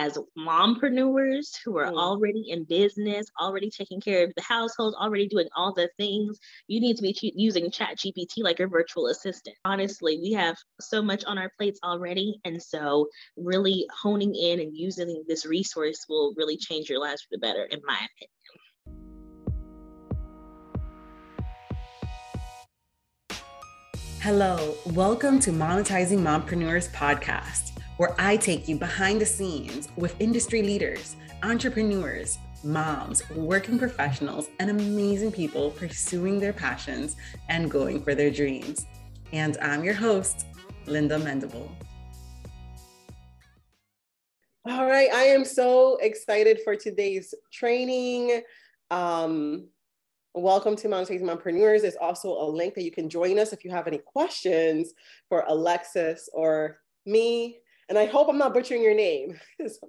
as mompreneurs who are already in business, already taking care of the household, already doing all the things, you need to be using ChatGPT like your virtual assistant. Honestly, we have so much on our plates already. And so really honing in and using this resource will really change your lives for the better, in my opinion. Hello, welcome to Monetizing Mompreneurs podcast, where I take you behind the scenes with industry leaders, entrepreneurs, moms, working professionals, and amazing people pursuing their passions and going for their dreams. And I'm your host, Linda Mendable. All right, I am so excited for today's training. Welcome to Monetizing Mompreneurs. There's also a link that you can join us if you have any questions for Alexis or me. And I hope I'm not butchering your name.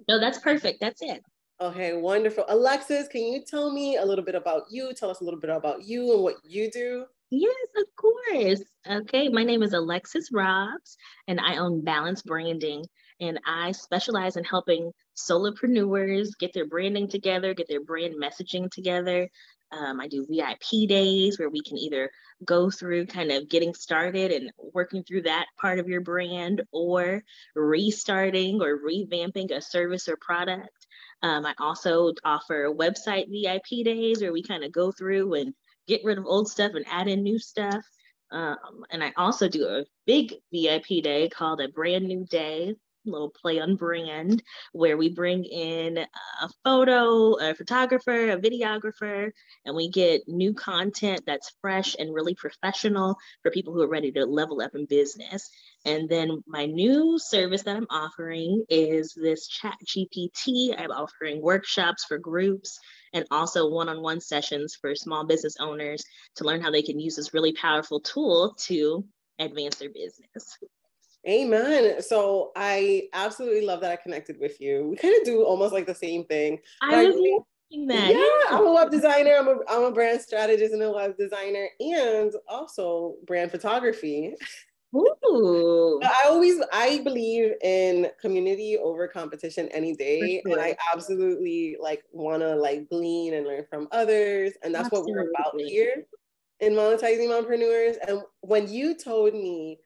No, that's perfect. That's it. Okay, wonderful. Alexis, can you tell me a little bit about you? Tell us a little bit about you and what you do. Yes, of course. Okay, my name is Alexis Robbs, and I own Balance Branding. And I specialize in helping solopreneurs get their branding together, get their brand messaging together. I do VIP days where we can either go through kind of getting started and working through that part of your brand, or restarting or revamping a service or product. I also offer website VIP days where we kind of go through and get rid of old stuff and add in new stuff. And I also do a big VIP day called a brand new day, little play on brand, where we bring in a photo, a photographer, a videographer, and we get new content that's fresh and really professional for people who are ready to level up in business. And then my new service that I'm offering is this ChatGPT. I'm offering workshops for groups and also one-on-one sessions for small business owners to learn how they can use this really powerful tool to advance their business. Amen. So I absolutely love that I connected with you. We kind of do almost like the same thing. I was thinking that. Yeah, I'm a web designer. I'm a brand strategist and a web designer, and also brand photography. Ooh. I believe in community over competition any day. Sure. And I absolutely want to glean and learn from others. And that's what we're about here in Monetizing Mompreneurs. And when you told me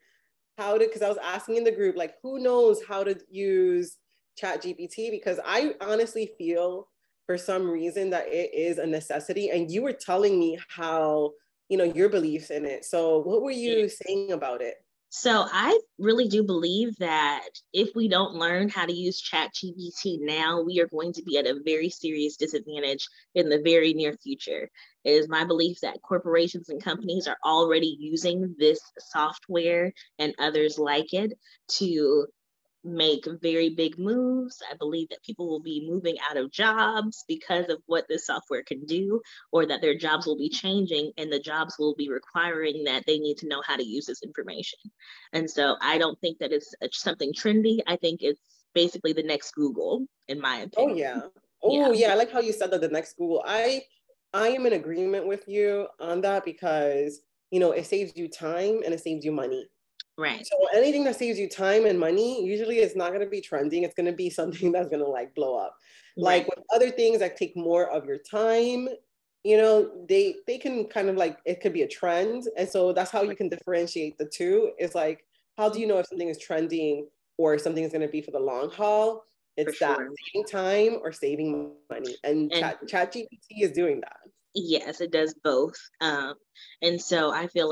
because I was asking in the group, who knows how to use ChatGPT? Because I honestly feel for some reason that it is a necessity. And you were telling me how, your beliefs in it. So what were you saying about it? So I really do believe that if we don't learn how to use ChatGPT now, we are going to be at a very serious disadvantage in the very near future. It is my belief that corporations and companies are already using this software and others like it to make very big moves. I believe that people will be moving out of jobs because of what this software can do, or that their jobs will be changing and the jobs will be requiring that they need to know how to use this information. And so I don't think that it's something trendy. I think it's basically the next Google, in my opinion. Oh yeah. I like how you said that, the next Google. I am in agreement with you on that because, it saves you time and it saves you money. Right. So anything that saves you time and money, usually it's not going to be trending. It's going to be something that's going to blow up. Right. With other things that take more of your time, they can kind of it could be a trend. And so that's how you can differentiate the two. It's how do you know if something is trending or something is going to be for the long haul? It's that saving time or saving money. And ChatGPT is doing that. Yes, it does both. And so I feel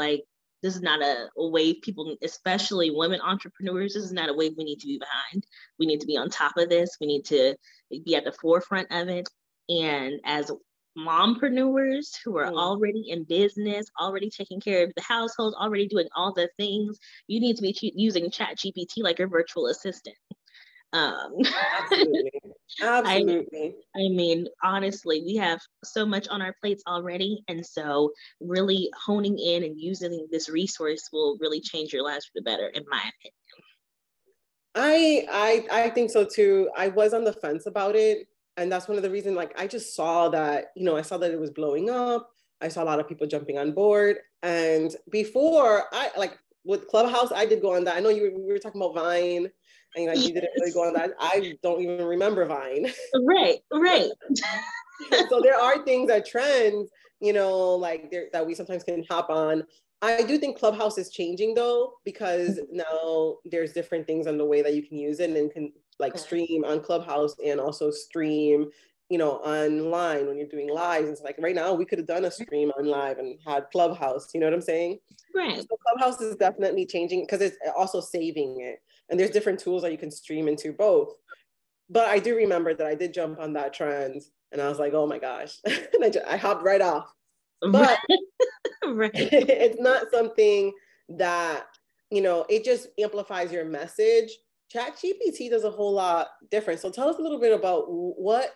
this is not a wave people, especially women entrepreneurs, this is not a wave we need to be behind. We need to be on top of this. We need to be at the forefront of it. And as mompreneurs who are already in business, already taking care of the household, already doing all the things, you need to be using ChatGPT like your virtual assistant. Absolutely. I mean, honestly, we have so much on our plates already. And so really honing in and using this resource will really change your lives for the better, in my opinion. I think so too. I was on the fence about it. And that's one of the reasons, I just saw that, I saw that it was blowing up. I saw a lot of people jumping on board. And before with Clubhouse, I did go on that. I know we were talking about Vine. And like, you didn't really go on that. I don't even remember Vine. Right. So there are things that trends, you know, like there, that we sometimes can hop on. I do think Clubhouse is changing though, because now there's different things on the way that you can use it and can like stream on Clubhouse and also stream, you know, online when you're doing lives. And so like right now we could have done a stream on live and had Clubhouse, you know what I'm saying? Right. So Clubhouse is definitely changing because it's also saving it. And there's different tools that you can stream into both. But I do remember that I did jump on that trend and I was like, oh my gosh, and I hopped right off. But it's not something that, you know, it just amplifies your message. ChatGPT does a whole lot different. So tell us a little bit about what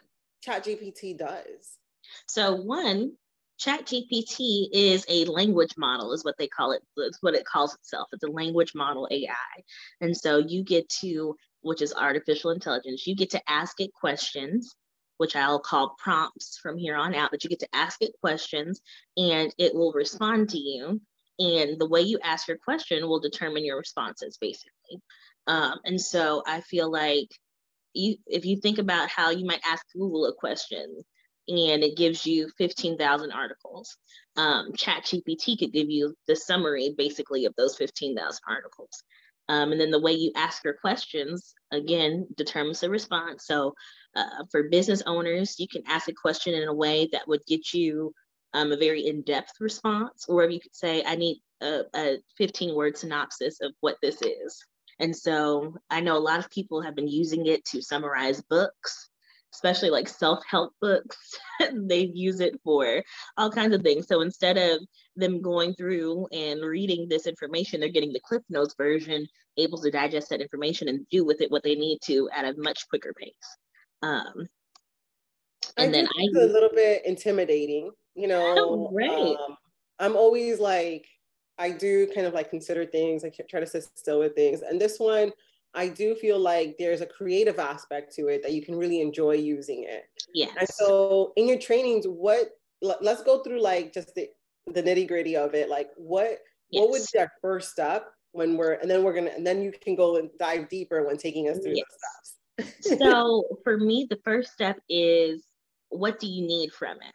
ChatGPT does. So one, ChatGPT is a language model, is what they call it. That's what it calls itself. It's a language model AI. And so you get to, which is artificial intelligence, you get to ask it questions, which I'll call prompts from here on out, but you get to ask it questions and it will respond to you. And the way you ask your question will determine your responses, basically. And so I feel like if you think about how you might ask Google a question and it gives you 15,000 articles, ChatGPT could give you the summary basically of those 15,000 articles. And then the way you ask your questions, again, determines the response. So for business owners, you can ask a question in a way that would get you a very in-depth response, or if you could say, I need a 15-word synopsis of what this is. And so I know a lot of people have been using it to summarize books, especially like self-help books. They use it for all kinds of things. So instead of them going through and reading this information, they're getting the Cliff Notes version, able to digest that information and do with it what they need to at a much quicker pace. And then it's a little bit intimidating, you know. Right. I'm always like, I do kind of like consider things, I try to sit still with things. And this one, I do feel like there's a creative aspect to it that you can really enjoy using it. Yeah. And so in your trainings, let's go through like just the nitty gritty of it. Like what would be our first step when and then you can go and dive deeper when taking us through the steps. So for me, the first step is, what do you need from it?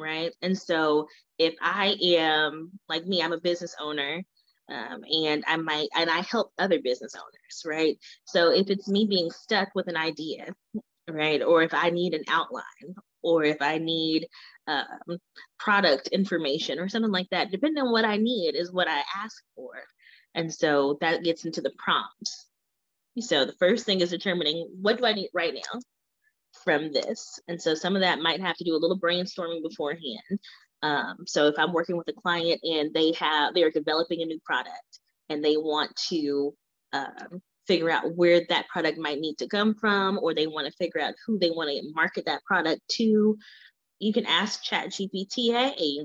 Right. And so if I am like me, I'm a business owner. And I help other business owners, right? So if it's me being stuck with an idea, right? Or if I need an outline, or if I need product information or something like that, depending on what I need is what I ask for. And so that gets into the prompts. So the first thing is determining, what do I need right now from this? And so some of that might have to do a little brainstorming beforehand. So if I'm working with a client and they are developing a new product and they want to figure out where that product might need to come from, or they want to figure out who they want to market that product to, you can ask ChatGPT, hey,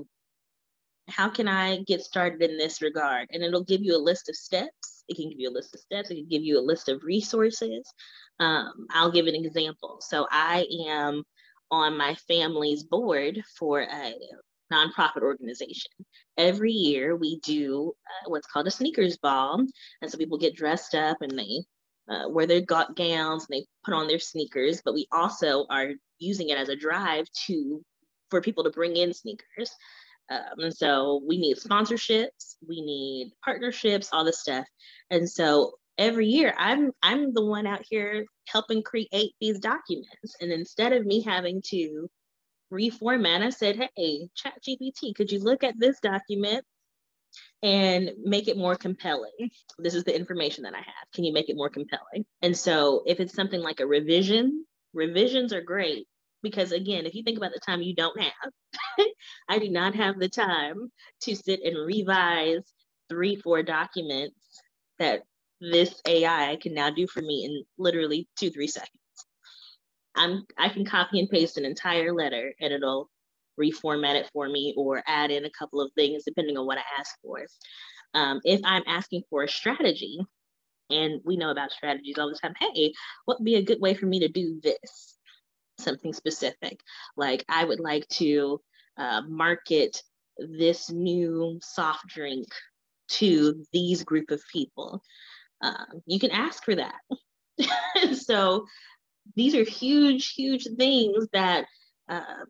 how can I get started in this regard? And it'll give you a list of steps. It can give you a list of steps. It can give you a list of resources. I'll give an example. So I am on my family's board for a nonprofit organization. Every year we do what's called a sneakers ball. And so people get dressed up and they wear their gowns and they put on their sneakers, but we also are using it as a drive for people to bring in sneakers. And so we need sponsorships, we need partnerships, all this stuff. And so every year I'm the one out here helping create these documents. And instead of me having to reformat, I said, hey, ChatGPT, could you look at this document and make it more compelling? This is the information that I have. Can you make it more compelling? And so if it's something like a revision, revisions are great because, again, if you think about the time you don't have, I do not have the time to sit and revise 3-4 documents that this AI can now do for me in literally 2-3 seconds. I can copy and paste an entire letter and it'll reformat it for me or add in a couple of things depending on what I ask for. If I'm asking for a strategy, and we know about strategies all the time, hey, what would be a good way for me to do this? Something specific, like I would like to market this new soft drink to these group of people. You can ask for that. So these are huge, huge things that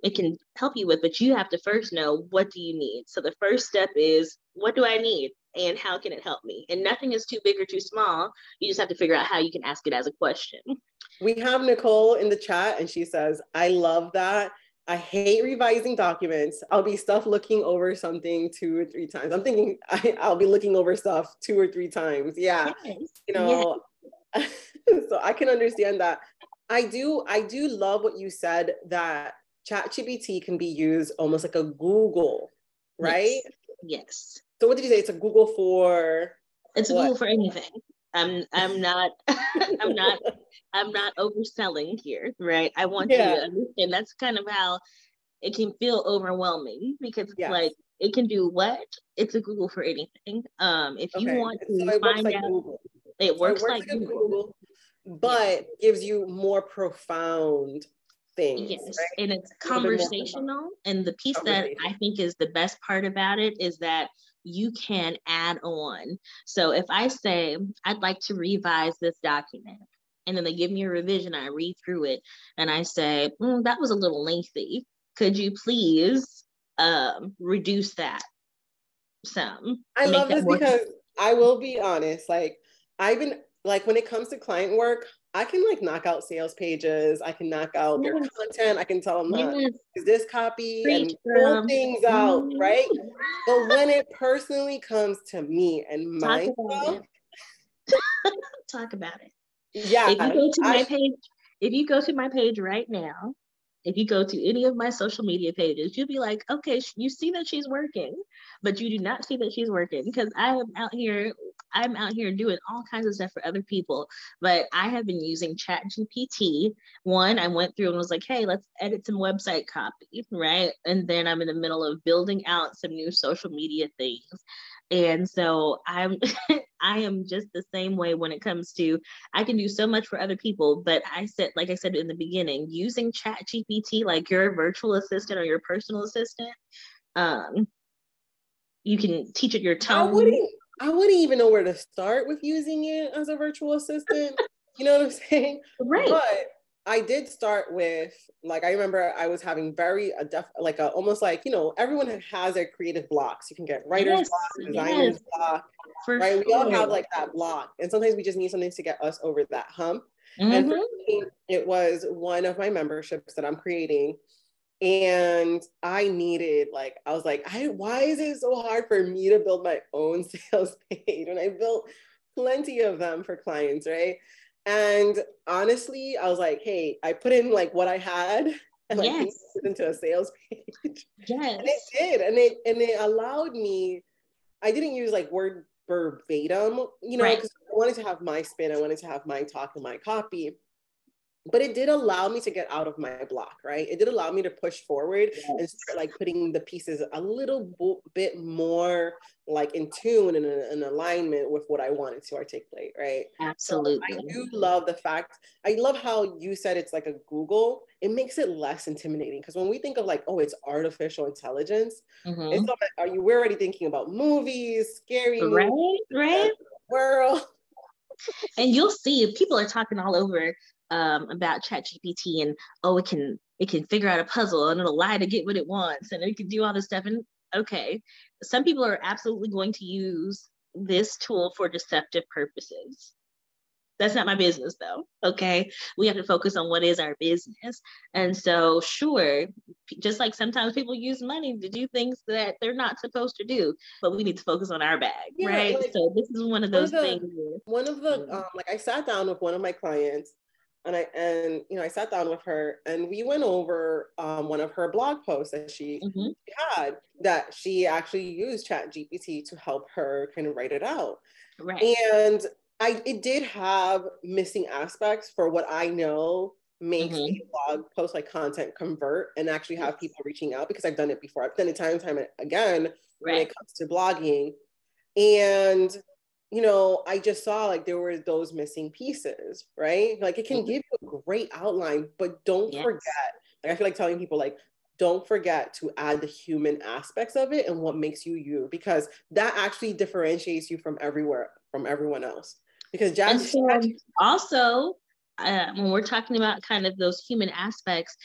it can help you with, but you have to first know, what do you need? So the first step is, what do I need and how can it help me? And nothing is too big or too small. You just have to figure out how you can ask it as a question. We have Nicole in the chat and she says, I love that. I hate revising documents. I'll be stuff looking over something 2 or 3 times. I'm thinking I'll be looking over stuff 2 or 3 times. Yeah, yes. You know, yes. So I can understand that. I do love what you said, that ChatGPT can be used almost like a Google, right? Yes. So what did you say? It's a Google for? It's what? A Google for anything. I'm not overselling here, right? I want you to understand. That's kind of how it can feel overwhelming, because it's like, it can do what? It's a Google for anything. If you want to find out, it works like Google, but gives you more profound things. Yes, right? And it's conversational. And the piece that I think is the best part about it is that you can add on. So if I say, I'd like to revise this document, and then they give me a revision, I read through it, and I say, that was a little lengthy. Could you please reduce that some? I love this because I will be honest, like I've been, like when it comes to client work, I can like knock out sales pages. I can knock out their content. I can tell them is this copy and pull things out, right? But when it personally comes to me and myself, talk about it. Yeah. If you go to my page, if you go to my page right now, if you go to any of my social media pages, you'll be like, okay, you see that she's working, but you do not see that she's working, because I'm out here doing all kinds of stuff for other people. But I have been using ChatGPT. One, I went through and was like, hey, let's edit some website copy, right? And then I'm in the middle of building out some new social media things. And so I am just the same way when it comes to, I can do so much for other people, but like I said in the beginning, using ChatGPT like your virtual assistant or your personal assistant, you can teach it your tone. I wouldn't even know where to start with using it as a virtual assistant. You know what I'm saying? Right. But I did start with, like, I remember I was having almost like, you know, everyone has their creative blocks. You can get writer's block, designer's block, right? We all have like that block. And sometimes we just need something to get us over that hump. Mm-hmm. And for me, it was one of my memberships that I'm creating. And why is it so hard for me to build my own sales page when I built plenty of them for clients, right? And honestly, I was like, hey, I put in like what I had and like put it into a sales page. Yes. And it did. And it allowed me, I didn't use like word verbatim, you know, because I wanted to have my spin. I wanted to have my talk and my copy. But it did allow me to get out of my block, right? It did allow me to push forward and start like putting the pieces a little bit more like in tune and in alignment with what I wanted to articulate, right? Absolutely. So I do love the fact, I love how you said it's like a Google. It makes it less intimidating, because when we think of like, oh, it's artificial intelligence, it's not like, we're already thinking about movies, scary movies, right? World. And you'll see people are talking all over about ChatGPT and, oh, it can figure out a puzzle and it'll lie to get what it wants and it can do all this stuff. And okay, some people are absolutely going to use this tool for deceptive purposes. That's not my business though, okay? We have to focus on what is our business. And so sure, just like sometimes people use money to do things that they're not supposed to do, but we need to focus on our bag, right? Like, so this is one of those things. One of the, like I sat down with one of my clients, and you know, I sat down with her and we went over one of her blog posts that she had, that she actually used ChatGPT to help her kind of write it out. Right. And it did have missing aspects for what I know makes a blog post like content convert and actually have people reaching out, because I've done it before. I've done it time and time again when it comes to blogging. And you know, I just saw like there were those missing pieces, right? Like it can give you a great outline, but don't forget, like I feel like telling people like, don't forget to add the human aspects of it and what makes you, because that actually differentiates you from everyone else. Because Josh also, when we're talking about kind of those human aspects,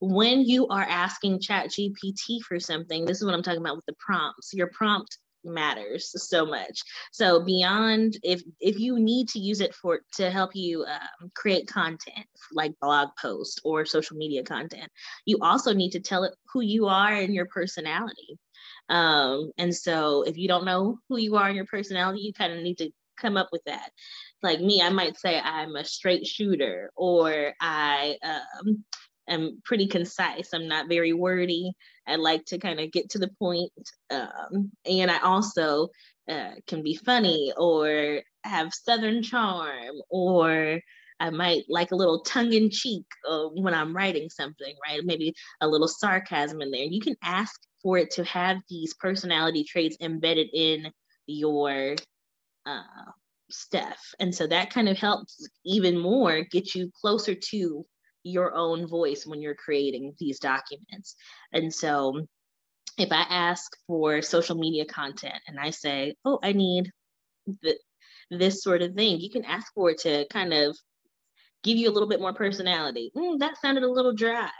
when you are asking ChatGPT for something, this is what I'm talking about with the prompts. Your prompt matters so much. So beyond, if you need to use it for to help you create content like blog posts or social media content, you also need to tell it who you are and your personality. And so if you don't know who you are and your personality, you kind of need to come up with that. Like me, I might say I'm a straight shooter, or I am pretty concise. I'm not very wordy. I like to kind of get to the point. And I also can be funny or have Southern charm, or I might like a little tongue in cheek when I'm writing something, right? Maybe a little sarcasm in there. You can ask for it to have these personality traits embedded in your stuff. And so that kind of helps even more get you closer to your own voice when you're creating these documents. And so if I ask for social media content and I say, oh, I need this sort of thing, you can ask for it to kind of give you a little bit more personality. That sounded a little dry.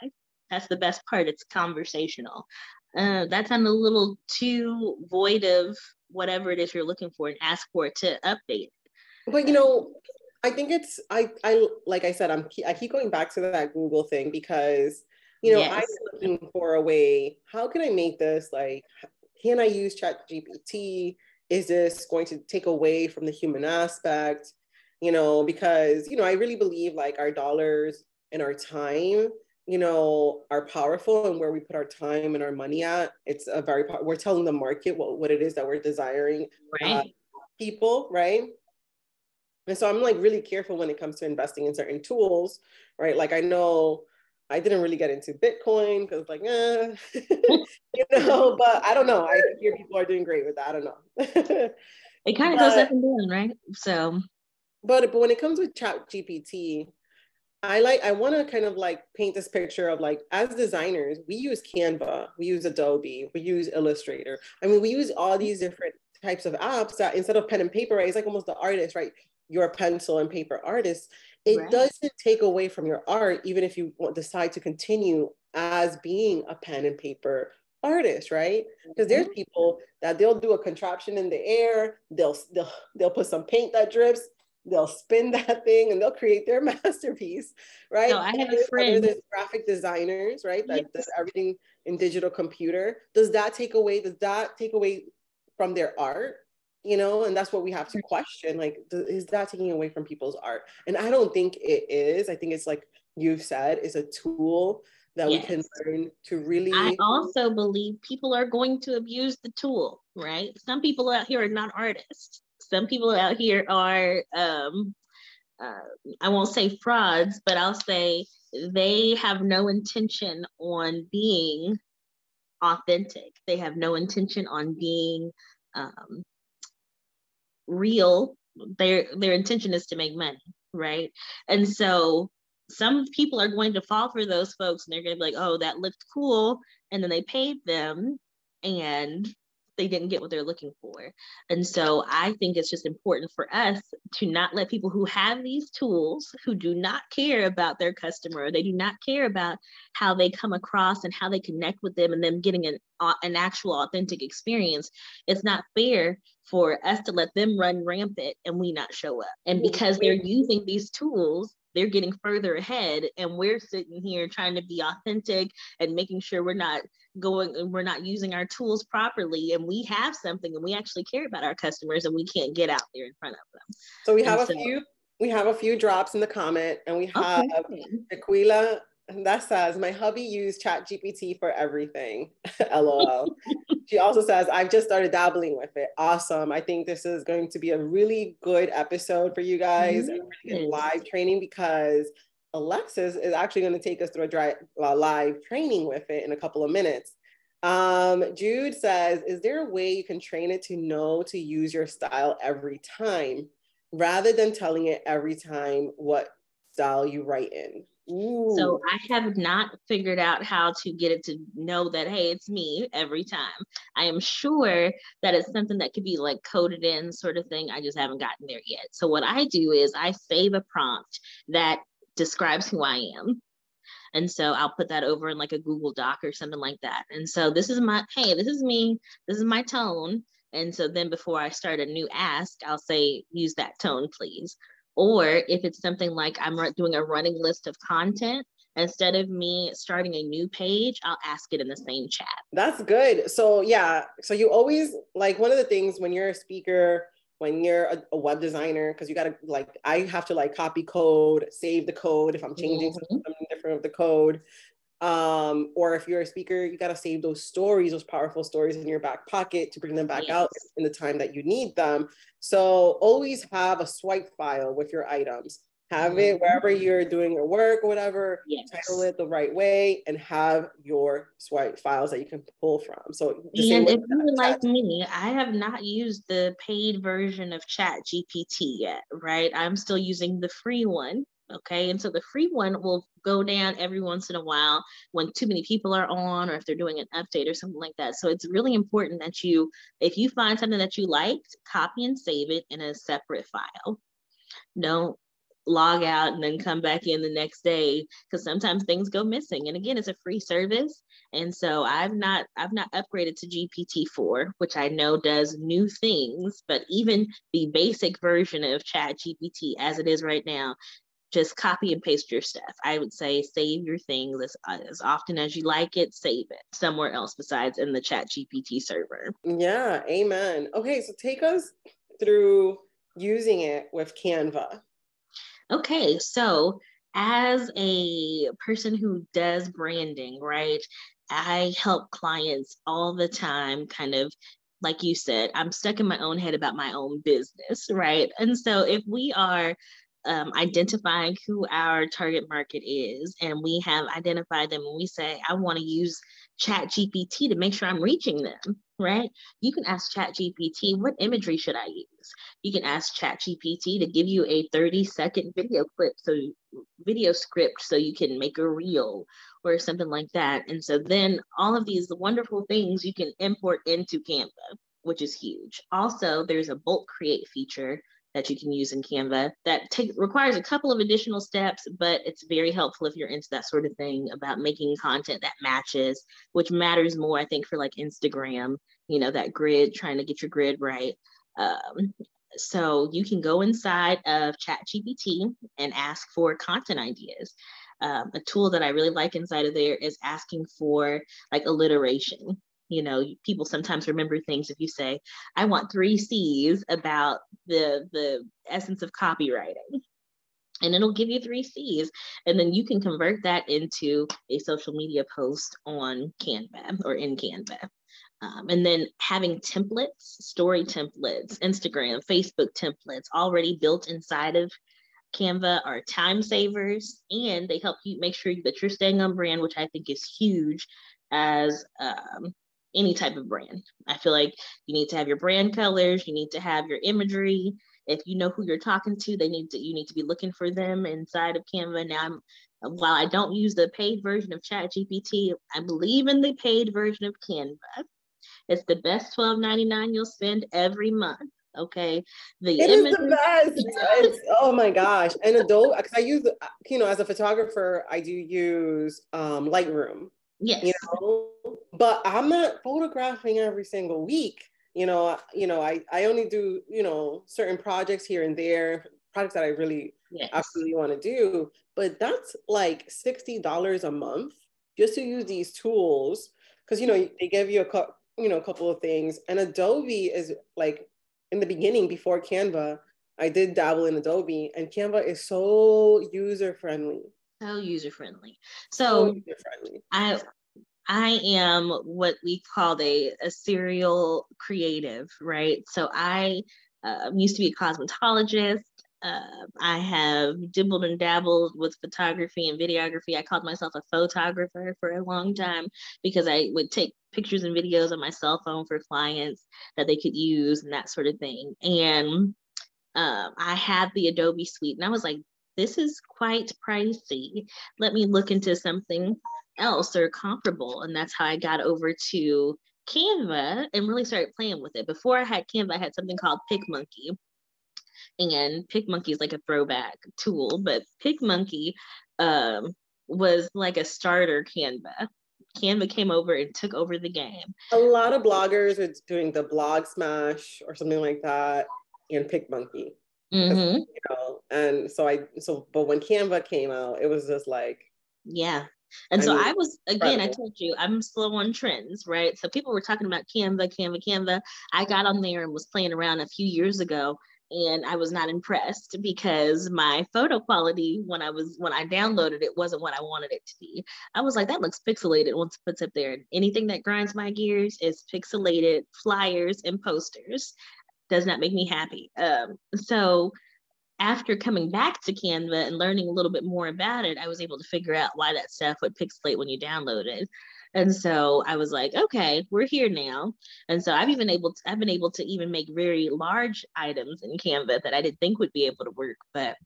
That's the best part. It's conversational. That sounded a little too void of whatever it is you're looking for, and ask for it to update. But you know, I think it's, I like I said, I keep going back to that Google thing because, you know, yes. I'm looking for a way, how can I make this, like, can I use ChatGPT? Is this going to take away from the human aspect? You know, because, you know, I really believe like our dollars and our time, you know, are powerful, and where we put our time and our money at, it's a very, we're telling the market what it is that we're desiring, right. People, right? And so I'm like really careful when it comes to investing in certain tools, right? Like I know I didn't really get into Bitcoin because like, you know, but I don't know. I hear people are doing great with that. I don't know. It kind of goes up and down, right? So. But when it comes with ChatGPT, I want to kind of like paint this picture of like, as designers, we use Canva, we use Adobe, we use Illustrator. I mean, we use all these different types of apps that instead of pen and paper, right? It's like almost the artist, right? You're a pencil and paper artist, it right. doesn't take away from your art, even if you decide to continue as being a pen and paper artist, right? Because there's people that they'll do a contraption in the air, they'll put some paint that drips, they'll spin that thing, and they'll create their masterpiece, right? No, I have a friend. There's graphic designers, right? That does everything in digital computer. Does that take away from their art? You know, and that's what we have to question, like, is that taking away from people's art? And I don't think it is. I think it's like you've said, it's a tool that yes. we can learn to really. I also believe people are going to abuse the tool, right? Some people out here are not artists. Some people out here are, I won't say frauds, but I'll say they have no intention on being authentic. They have no intention on being real. Their intention is to make money, right? And so some people are going to fall for those folks, and they're going to be like, oh, that looked cool, and then they paid them and they didn't get what they're looking for. And so I think it's just important for us to not let people who have these tools, who do not care about their customer, they do not care about how they come across and how they connect with them and them getting an actual authentic experience. It's not fair for us to let them run rampant and we not show up. And because they're using these tools, they're getting further ahead, and we're sitting here trying to be authentic and making sure we're not using our tools properly, and we have something and we actually care about our customers, and we can't get out there in front of them. So we have a few drops in the comment, and we have Aquila that says, my hubby used ChatGPT for everything. LOL. She also says, I've just started dabbling with it. Awesome. I think this is going to be a really good episode for you guys. Mm-hmm. A really good live training, because Alexis is actually going to take us through a live training with it in a couple of minutes. Jude says, is there a way you can train it to know to use your style every time rather than telling it every time what style you write in? Ooh. So I have not figured out how to get it to know that, hey, it's me every time. I am sure that it's something that could be like coded in sort of thing. I just haven't gotten there yet. So what I do is I save a prompt that describes who I am. And so I'll put that over in like a Google Doc or something like that. And so this is my, hey, this is me. This is my tone. And so then before I start a new ask, I'll say, use that tone, please. Or if it's something like I'm doing a running list of content, instead of me starting a new page, I'll ask it in the same chat. That's good. So yeah. So you always, like, one of the things when you're a speaker, when you're a web designer, because you got to, like, I have to like copy code, save the code if I'm changing something different of the code. Or if you're a speaker, you got to save those stories, those powerful stories in your back pocket to bring them back out in the time that you need them. So always have a swipe file with your items. Have it wherever you're doing your work or whatever, title it the right way and have your swipe files that you can pull from. So, and if you're like me, I have not used the paid version of ChatGPT yet, right? I'm still using the free one. Okay. And so the free one will go down every once in a while when too many people are on, or if they're doing an update or something like that. So it's really important that you, if you find something that you liked, copy and save it in a separate file. Don't log out and then come back in the next day, because sometimes things go missing. And again, it's a free service. And so I've not upgraded to GPT-4, which I know does new things, but even the basic version of ChatGPT as it is right now, just copy and paste your stuff. I would say save your things as often as you like it, save it somewhere else besides in the ChatGPT server. Yeah, amen. Okay, so take us through using it with Canva. Okay, so as a person who does branding, right, I help clients all the time kind of, like you said, I'm stuck in my own head about my own business, right? And so if we are identifying who our target market is, and we have identified them, and we say, I want to use ChatGPT to make sure I'm reaching them, right? You can ask ChatGPT, what imagery should I use? You can ask ChatGPT to give you a 30-second video script so you can make a reel or something like that. And so then all of these wonderful things you can import into Canva, which is huge. Also, there's a bulk create feature that you can use in Canva that requires a couple of additional steps, but it's very helpful if you're into that sort of thing about making content that matches, which matters more, I think, for like Instagram, you know, that grid, trying to get your grid right. So you can go inside of ChatGPT and ask for content ideas. A tool that I really like inside of there is asking for like alliteration. You know, people sometimes remember things if you say, I want 3 C's about the essence of copywriting. And it'll give you 3 C's. And then you can convert that into a social media post on Canva or in Canva. And then having templates, story templates, Instagram, Facebook templates already built inside of Canva are time savers. And they help you make sure that you're staying on brand, which I think is huge as any type of brand. I feel like you need to have your brand colors, you need to have your imagery. If you know who you're talking to, you need to be looking for them inside of Canva. Now, while I don't use the paid version of ChatGPT, I believe in the paid version of Canva. It's the best $12.99 you'll spend every month. Okay. It is the best. Oh my gosh. And Adobe, because I use, you know, as a photographer, I do use Lightroom. Yes. You know, but I'm not photographing every single week. You know, I only do, you know, certain projects here and there, projects that I really absolutely want to do. But that's like $60 a month just to use these tools, because, you know, they give you a couple of things. And Adobe is like, in the beginning, before Canva, I did dabble in Adobe, and Canva is so user-friendly. So user-friendly. So user-friendly. I am what we call a serial creative, right? So I used to be a cosmetologist. I have dibbled and dabbled with photography and videography. I called myself a photographer for a long time because I would take pictures and videos on my cell phone for clients that they could use and that sort of thing. And I had the Adobe suite, and I was like, this is quite pricey. Let me look into something else or comparable. And that's how I got over to Canva and really started playing with it. Before I had Canva, I had something called PicMonkey. And PicMonkey is like a throwback tool, but PicMonkey was like a starter Canva. Canva came over and took over the game. A lot of bloggers are doing the Blog Smash or something like that, and PicMonkey. Mm-hmm. You know, and but when Canva came out, it was just like, yeah. And I was, again, incredible. I told you, I'm slow on trends, right? So people were talking about Canva. I got on there and was playing around a few years ago, and I was not impressed because my photo quality when I downloaded it wasn't what I wanted it to be. I was like, that looks pixelated once it puts up there. Anything that grinds my gears is pixelated flyers and posters. Does not make me happy. So after coming back to Canva and learning a little bit more about it, I was able to figure out why that stuff would pixelate when you download it. And so I was like, okay, we're here now. And so I've been able to even make very large items in Canva that I didn't think would be able to work. But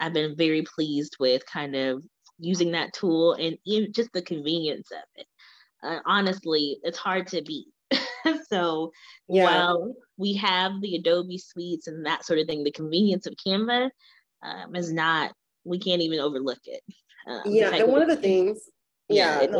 I've been very pleased with kind of using that tool and even just the convenience of it. Honestly, it's hard to beat. So yeah. While we have the Adobe suites and that sort of thing, the convenience of Canva we can't even overlook it. Yeah, and one of the things, it's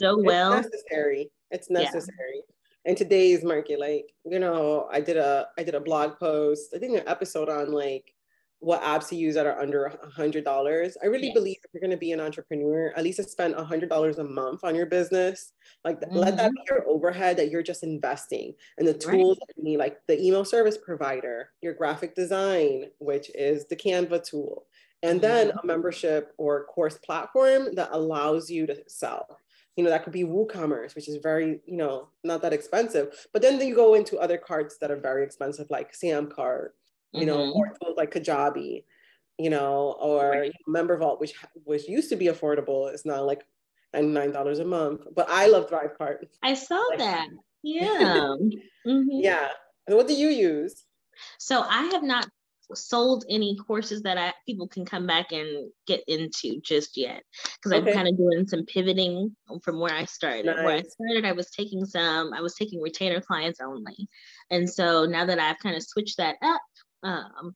necessary. It's necessary in today's market. Like, you know, I did a blog post, I think an episode on like what apps to use that are under $100. I really believe if you're going to be an entrepreneur, at least spend $100 a month on your business. Like let that be your overhead that you're just investing in the tools that you need, like the email service provider, your graphic design, which is the Canva tool, and then a membership or course platform that allows you to sell. You know, that could be WooCommerce, which is very, you know, not that expensive, but then you go into other carts that are very expensive, like Samcart, you know, or tools like Kajabi, you know, or Member Vault, which used to be affordable. It's now like $99 a month, but I love ThriveCart. I saw that. Yeah. Yeah. And what do you use? So I have not sold any courses that people can come back and get into just yet, because I'm kind of doing some pivoting from where I started. Nice. Where I started, I was taking retainer clients only. And so now that I've kind of switched that up, I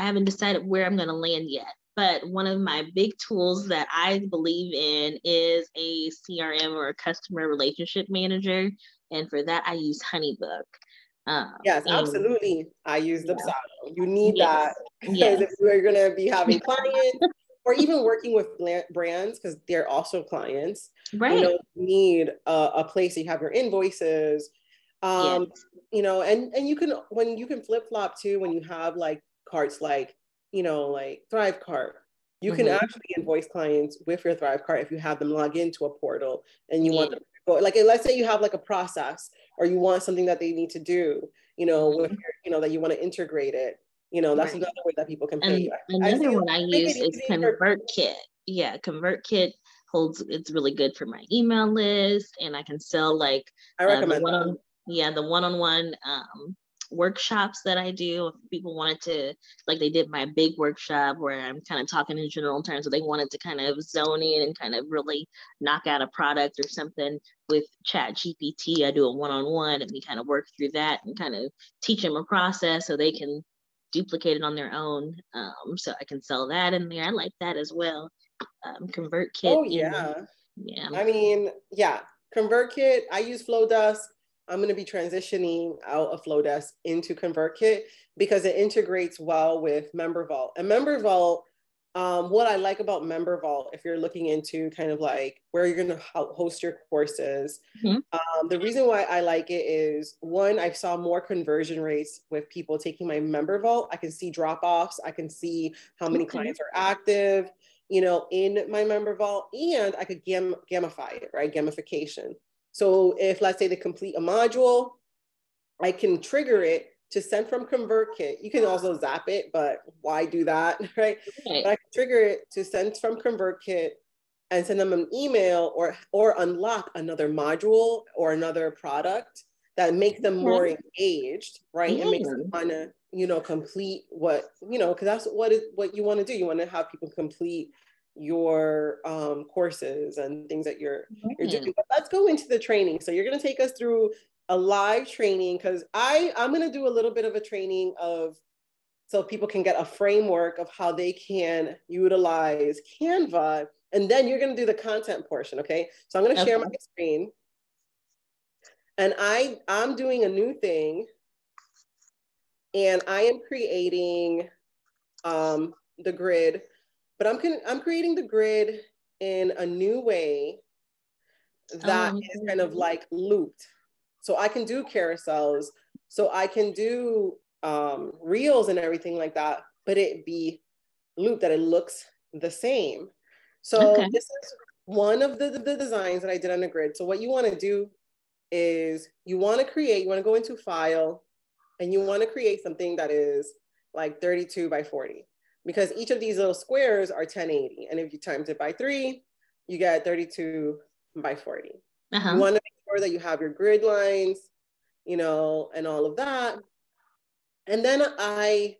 haven't decided where I'm going to land yet, but one of my big tools that I believe in is a CRM or a customer relationship manager. And for that, I use HoneyBook. Yes, absolutely. I use Dubsado. You need that because if we're going to be having clients or even working with brands, because they're also clients, right? You know, you need a place that you have your invoices. You know, and you can, when you can flip flop too, when you have like carts, like, you know, like ThriveCart, you can actually invoice clients with your ThriveCart if you have them log into a portal and you want them to go, like, let's say you have like a process or you want something that they need to do, you know, with your, you know, that you want to integrate it, you know, that's another way that people can pay. Another one I use is ConvertKit. Yeah. ConvertKit. It's really good for my email list, and I can sell like I recommend the one-on-one workshops that I do. If people wanted to, like they did my big workshop where I'm kind of talking in general terms, so they wanted to kind of zone in and kind of really knock out a product or something with ChatGPT. I do a one-on-one and we kind of work through that and kind of teach them a process so they can duplicate it on their own. So I can sell that in there. I like that as well. ConvertKit. Oh yeah. Yeah. I mean, yeah. ConvertKit. I use Flowdesk. I'm going to be transitioning out of Flowdesk into ConvertKit because it integrates well with Member Vault. And Member Vault, what I like about Member Vault, if you're looking into kind of like where you're going to host your courses, the reason why I like it is, one, I saw more conversion rates with people taking my Member Vault. I can see drop-offs. I can see how many clients are active, you know, in my Member Vault, and I could gamify it, right? Gamification. So if, let's say, they complete a module, I can trigger it to send from ConvertKit. You can also zap it, but why do that, right? But I can trigger it to send from ConvertKit and send them an email or unlock another module or another product that make them more engaged, right? And makes them want to, you know, complete what, you know, because that's what you want to do. You want to have people complete your courses and things that you're doing. But let's go into the training. So you're going to take us through a live training, because I'm going to do a little bit of a training of, so people can get a framework of how they can utilize Canva. And then you're going to do the content portion. Okay. So I'm going to share my screen, and I'm doing a new thing, and I am creating the grid, but I'm creating the grid in a new way that is kind of like looped. So I can do carousels, so I can do reels and everything like that, but it be looped, that it looks the same. So this is one of the designs that I did on the grid. So what you want to do is you want to go into file, and you want to create something that is like 32 by 40, because each of these little squares are 1080. And if you times it by 3, you get 32 by 40. You want to make sure that you have your grid lines, you know, and all of that. And then I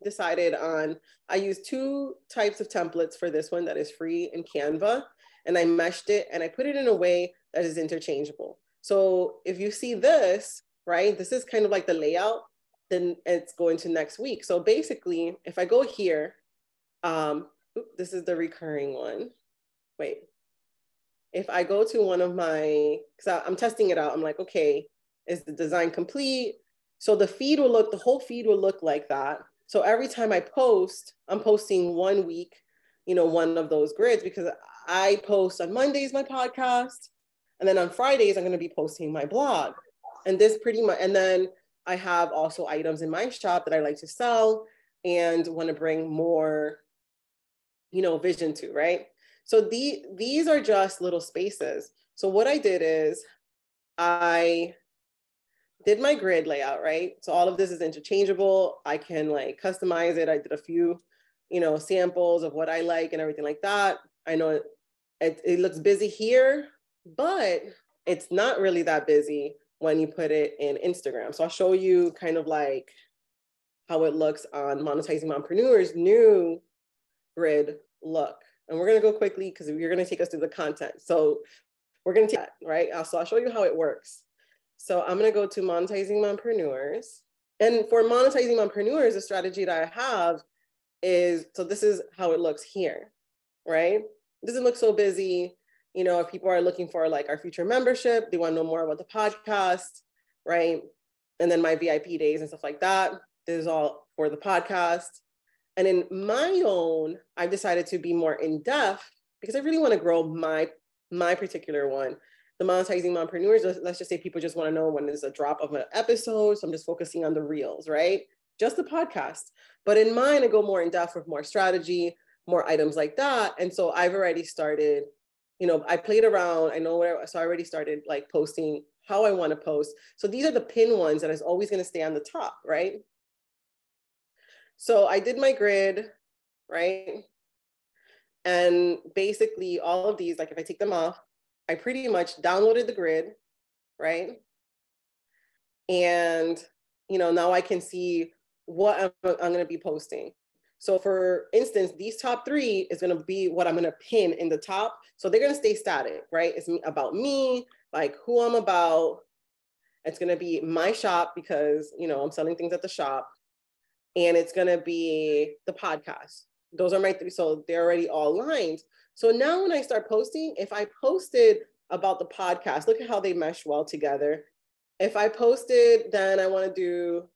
used two types of templates for this one that is free in Canva, and I meshed it and I put it in a way that is interchangeable. So if you see this, right, this is kind of like the layout, then it's going to next week. So basically, if I go here, this is the recurring one. Wait, if I go to one of my, because I'm testing it out, I'm like, okay, is the design complete? So the whole feed will look like that. So every time I post, I'm posting 1 week, you know, one of those grids, because I post on Mondays, my podcast. And then on Fridays, I'm going to be posting my blog, and this pretty much, and then I have also items in my shop that I like to sell and want to bring more, you know, vision to, right? So these are just little spaces. So what I did is I did my grid layout, right? So all of this is interchangeable. I can like customize it. I did a few, you know, samples of what I like and everything like that. I know it looks busy here, but it's not really that busy when you put it in Instagram. So I'll show you kind of like how it looks on Monetizing Mompreneurs' new grid look. And we're going to go quickly because you're going to take us through the content. So we're going to take that, right? So I'll show you how it works. So I'm going to go to Monetizing Mompreneurs. And for Monetizing Mompreneurs, the strategy that I have is, so this is how it looks here, right? It doesn't look so busy. You know, if people are looking for like our future membership, they want to know more about the podcast, right? And then my VIP days and stuff like that. This is all for the podcast. And in my own, I've decided to be more in-depth because I really want to grow my particular one. The Monetizing Mompreneurs, let's just say people just want to know when there's a drop of an episode. So I'm just focusing on the reels, right? Just the podcast. But in mine, I go more in-depth with more strategy, more items like that. And so I've already started, you know, I played around. I know where, so I already started like posting how I want to post. So these are the pin ones that is always going to stay on the top, right? So I did my grid, right? And basically all of these, like if I take them off, I pretty much downloaded the grid, right? And, you know, now I can see what I'm going to be posting. So for instance, these top 3 is going to be what I'm going to pin in the top. So they're going to stay static, right? It's about me, like who I'm about. It's going to be my shop because, you know, I'm selling things at the shop. And it's going to be the podcast. Those are my 3. So they're already all lined. So now when I start posting, if I posted about the podcast, look at how they mesh well together. If I posted, then I want to do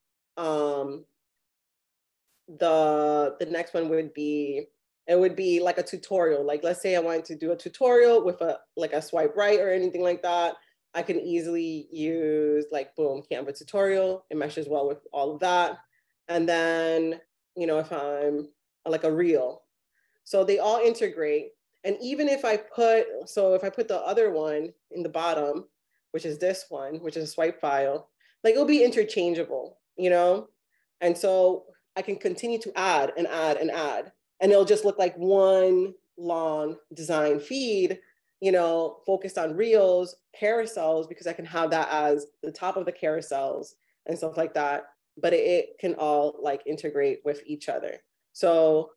the next one would be like a tutorial. Like let's say I wanted to do a tutorial with a swipe right or anything like that. I can easily use like boom, Canva tutorial. It meshes well with all of that. And then, you know, if I'm like a reel. So they all integrate. And even if I put, so if I put the other one in the bottom, which is this one, which is a swipe file, like it'll be interchangeable, you know? And so I can continue to add and add and add, and it'll just look like one long design feed you know, focused on reels, carousels, because I can have that as the top of the carousels and stuff like that. But it can all like integrate with each other. So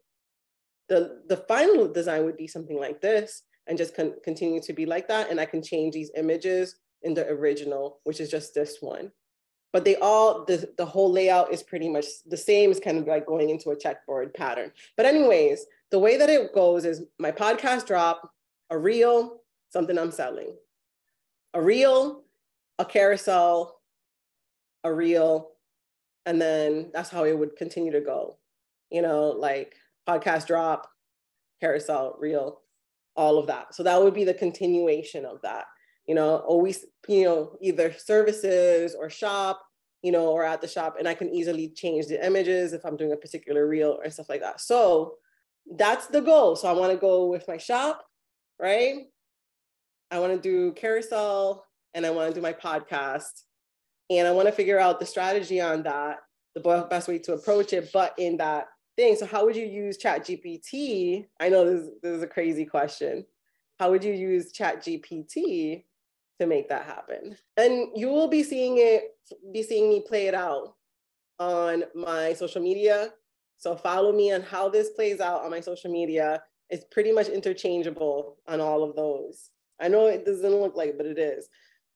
the final design would be something like this and just continue to be like that. And I can change these images in the original, which is just this one. But they all, the whole layout is pretty much the same. It's kind of like going into a checkboard pattern. But anyways, the way that it goes is my podcast drop, a reel, something I'm selling. A reel, a carousel, a reel, and then that's how it would continue to go. You know, like podcast drop, carousel, reel, all of that. So that would be the continuation of that. You know, always, you know, either services or shop, you know, or at the shop. And I can easily change the images if I'm doing a particular reel or stuff like that. So that's the goal. So I want to go with my shop, right? I want to do carousel and I want to do my podcast. And I want to figure out the strategy on that, the best way to approach it, but in that thing. So how would you use ChatGPT? I know this is a crazy question. How would you use ChatGPT to make that happen? And you will be seeing me play it out on my social media. So follow me on how this plays out on my social media. It's pretty much interchangeable on all of those. I know it doesn't look like it, but it is.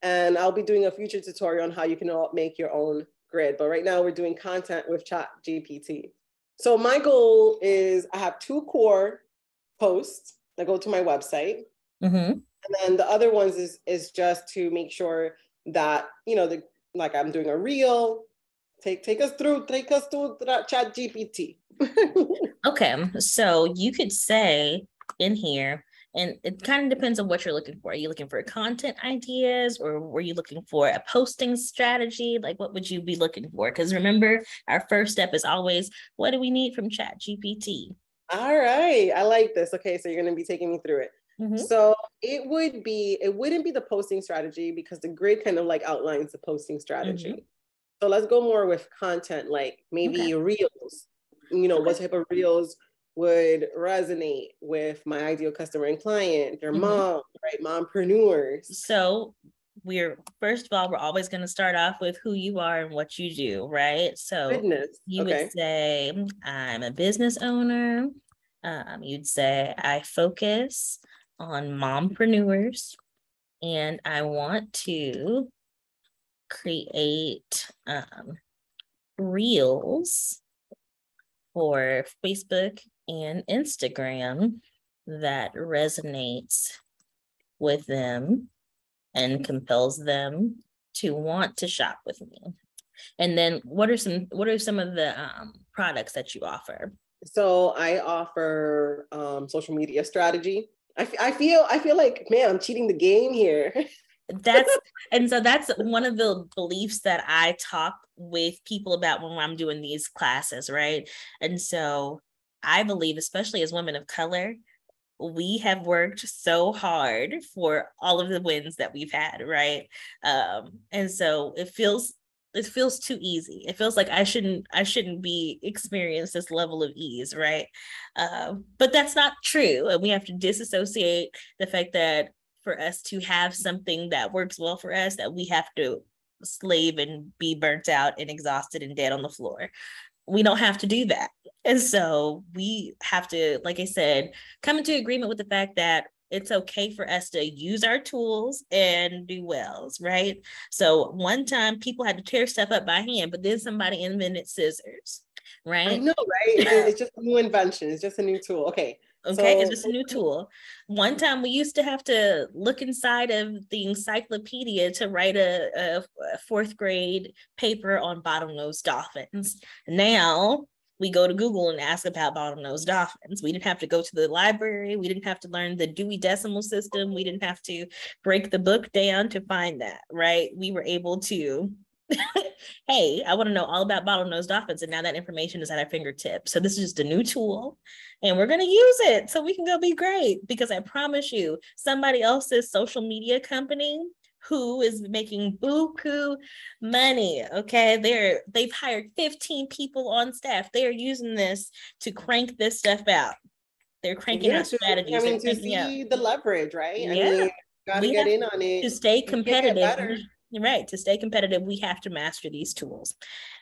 And I'll be doing a future tutorial on how you can make your own grid. But right now we're doing content with ChatGPT. So my goal is I have 2 core posts that go to my website. Mm-hmm. And then the other ones is just to make sure that, you know, like I'm doing a reel, take us through ChatGPT. Okay. So you could say in here, and it kind of depends on what you're looking for. Are you looking for content ideas, or were you looking for a posting strategy? Like, what would you be looking for? Because remember, our first step is always, what do we need from ChatGPT? All right. I like this. Okay. So you're going to be taking me through it. Mm-hmm. So it wouldn't be the posting strategy, because the grid kind of like outlines the posting strategy. Mm-hmm. So let's go more with content, like maybe reels, you know, what type of reels would resonate with my ideal customer and client, their mom, right? Mompreneurs. So first of all, we're always going to start off with who you are and what you do, right? So you would say, I'm a business owner. You'd say, I focus on mompreneurs and I want to create reels for Facebook and Instagram that resonates with them and compels them to want to shop with me. And then what are some of the products that you offer? So I offer social media strategy. I feel like, man, I'm cheating the game here. That's one of the beliefs that I talk with people about when I'm doing these classes, right? And so I believe, especially as women of color, we have worked so hard for all of the wins that we've had, right? And so it feels too easy. It feels like I shouldn't be experiencing this level of ease, right? But that's not true, and we have to disassociate the fact that for us to have something that works well for us, that we have to slave and be burnt out and exhausted and dead on the floor. We don't have to do that. And so we have to, like I said, come into agreement with the fact that it's okay for us to use our tools and do wells, right? So one time people had to tear stuff up by hand, but then somebody invented scissors, right? I know, right? It's just a new invention. It's just a new tool. Okay, it's just a new tool. One time we used to have to look inside of the encyclopedia to write a 4th grade paper on bottlenose dolphins. Now we go to Google and ask about bottlenose dolphins. We didn't have to go to the library. We didn't have to learn the Dewey Decimal System. We didn't have to break the book down to find that, right? We were able to, hey, I want to know all about bottlenose dolphins. And now that information is at our fingertips. So this is just a new tool and we're going to use it so we can go be great, because I promise you somebody else's social media company who is making buku money. Okay. They've hired 15 people on staff. They are using this to crank this stuff out. They're cranking out strategies. I mean, to see the leverage, right? Yeah. I mean, gotta get in on it. To stay competitive. Right. To stay competitive, we have to master these tools.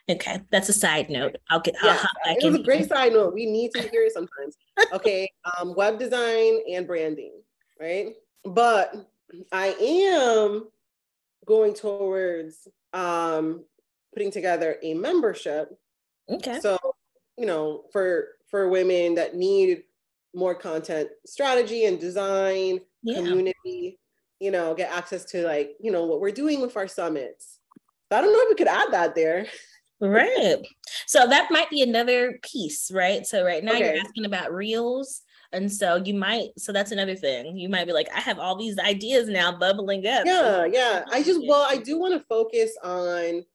Okay. That's a side note. I'll hop back in. It was a great side note. We need to hear it sometimes. Okay. Web design and branding, right? But I am going towards putting together a membership. Okay. So, you know, for women that need more content strategy and design, community, you know, get access to, like, you know, what we're doing with our summits. So I don't know if we could add that there. Right. So that might be another piece, right? So right now you're asking about reels. And so you might, so that's another thing. You might be like, I have all these ideas now bubbling up. Yeah. I do want to focus on,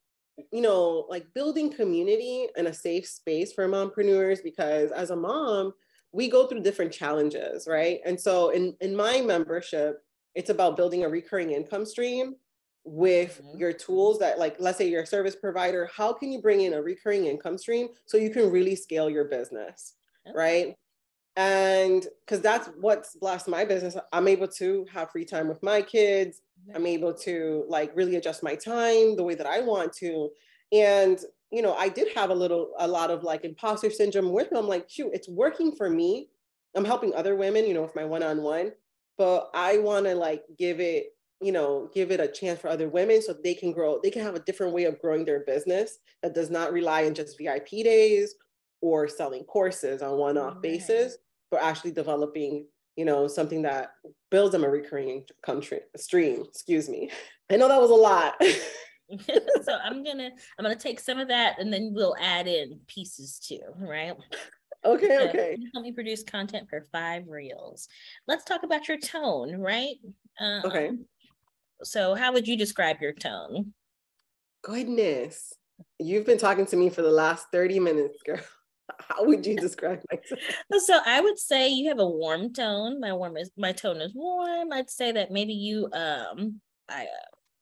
you know, like building community and a safe space for mompreneurs, because as a mom, we go through different challenges, right? And so in my membership, it's about building a recurring income stream with your tools that, like, let's say you're a service provider, how can you bring in a recurring income stream so you can really scale your business, right? And because that's what's blessed my business. I'm able to have free time with my kids. I'm able to, like, really adjust my time the way that I want to. And, you know, I did have a lot of like imposter syndrome with them. I'm like, shoot, it's working for me. I'm helping other women, you know, with my one-on-one, but I want to, like, give it a chance for other women so they can grow. They can have a different way of growing their business that does not rely on just VIP days or selling courses on one-off basis, but actually developing, you know, something that builds them a recurring income stream. Excuse me. I know that was a lot. So I'm gonna take some of that and then we'll add in pieces too, right? Okay. You help me produce content for 5 reels. Let's talk about your tone, right? Okay. So how would you describe your tone? Goodness. You've been talking to me for the last 30 minutes, girl. How would you describe my tone? So I would say you have a warm tone. My tone is warm. I'd say that maybe you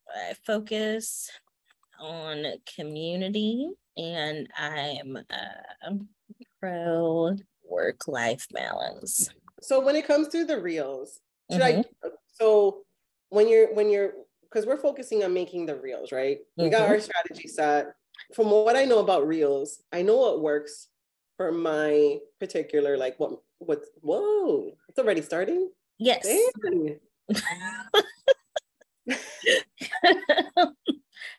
I focus on community, and I'm pro work-life balance. So when it comes to the reels, when you're because we're focusing on making the reels, right? We got our strategy set. From what I know about reels, I know what works for my particular, like, what's, whoa, it's already starting? Yes.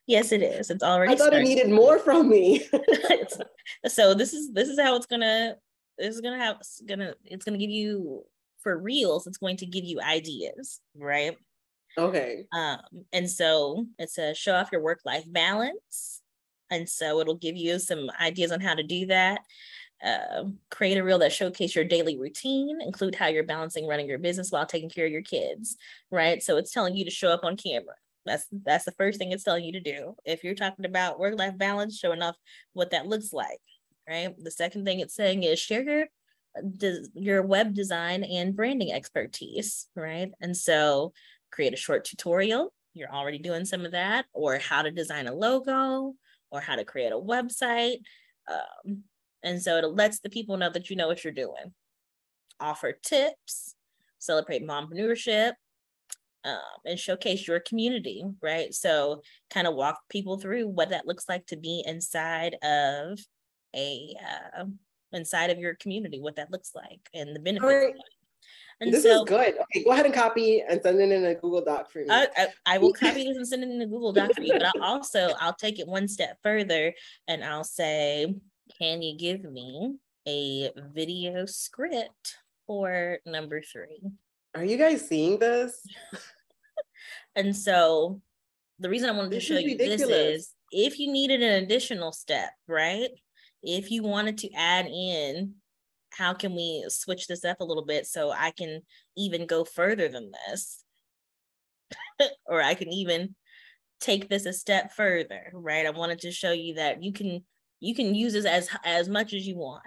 Yes, it is. It's already. I thought started. It needed more from me. So this is how it's gonna give you, for reels, it's going to give you ideas, right? Okay. And so it's a show off your work-life balance, and so it'll give you some ideas on how to do that. Create a reel that showcase your daily routine, include how you're balancing running your business while taking care of your kids, right? So it's telling you to show up on camera. That's the first thing it's telling you to do. If you're talking about work-life balance, showing off what that looks like, right? The second thing it's saying is share your web design and branding expertise, right? And so create a short tutorial. You're already doing some of that, or how to design a logo, or how to create a website. And so it lets the people know that you know what you're doing. Offer tips, celebrate mompreneurship, and showcase your community, right? So kind of walk people through what that looks like to be inside of your community, what that looks like and the benefits. All right. And this is good. Okay, go ahead and copy and send it in a Google Doc for me. I will copy this and send it in a Google Doc for you, but I'll take it one step further and I'll say, can you give me a video script for number 3? Are you guys seeing this? And so the reason I wanted to show you this is if you needed an additional step, right? If you wanted to add in, how can we switch this up a little bit so I can even go further than this? Or I can even take this a step further, right? I wanted to show you that you can use this as much as you want,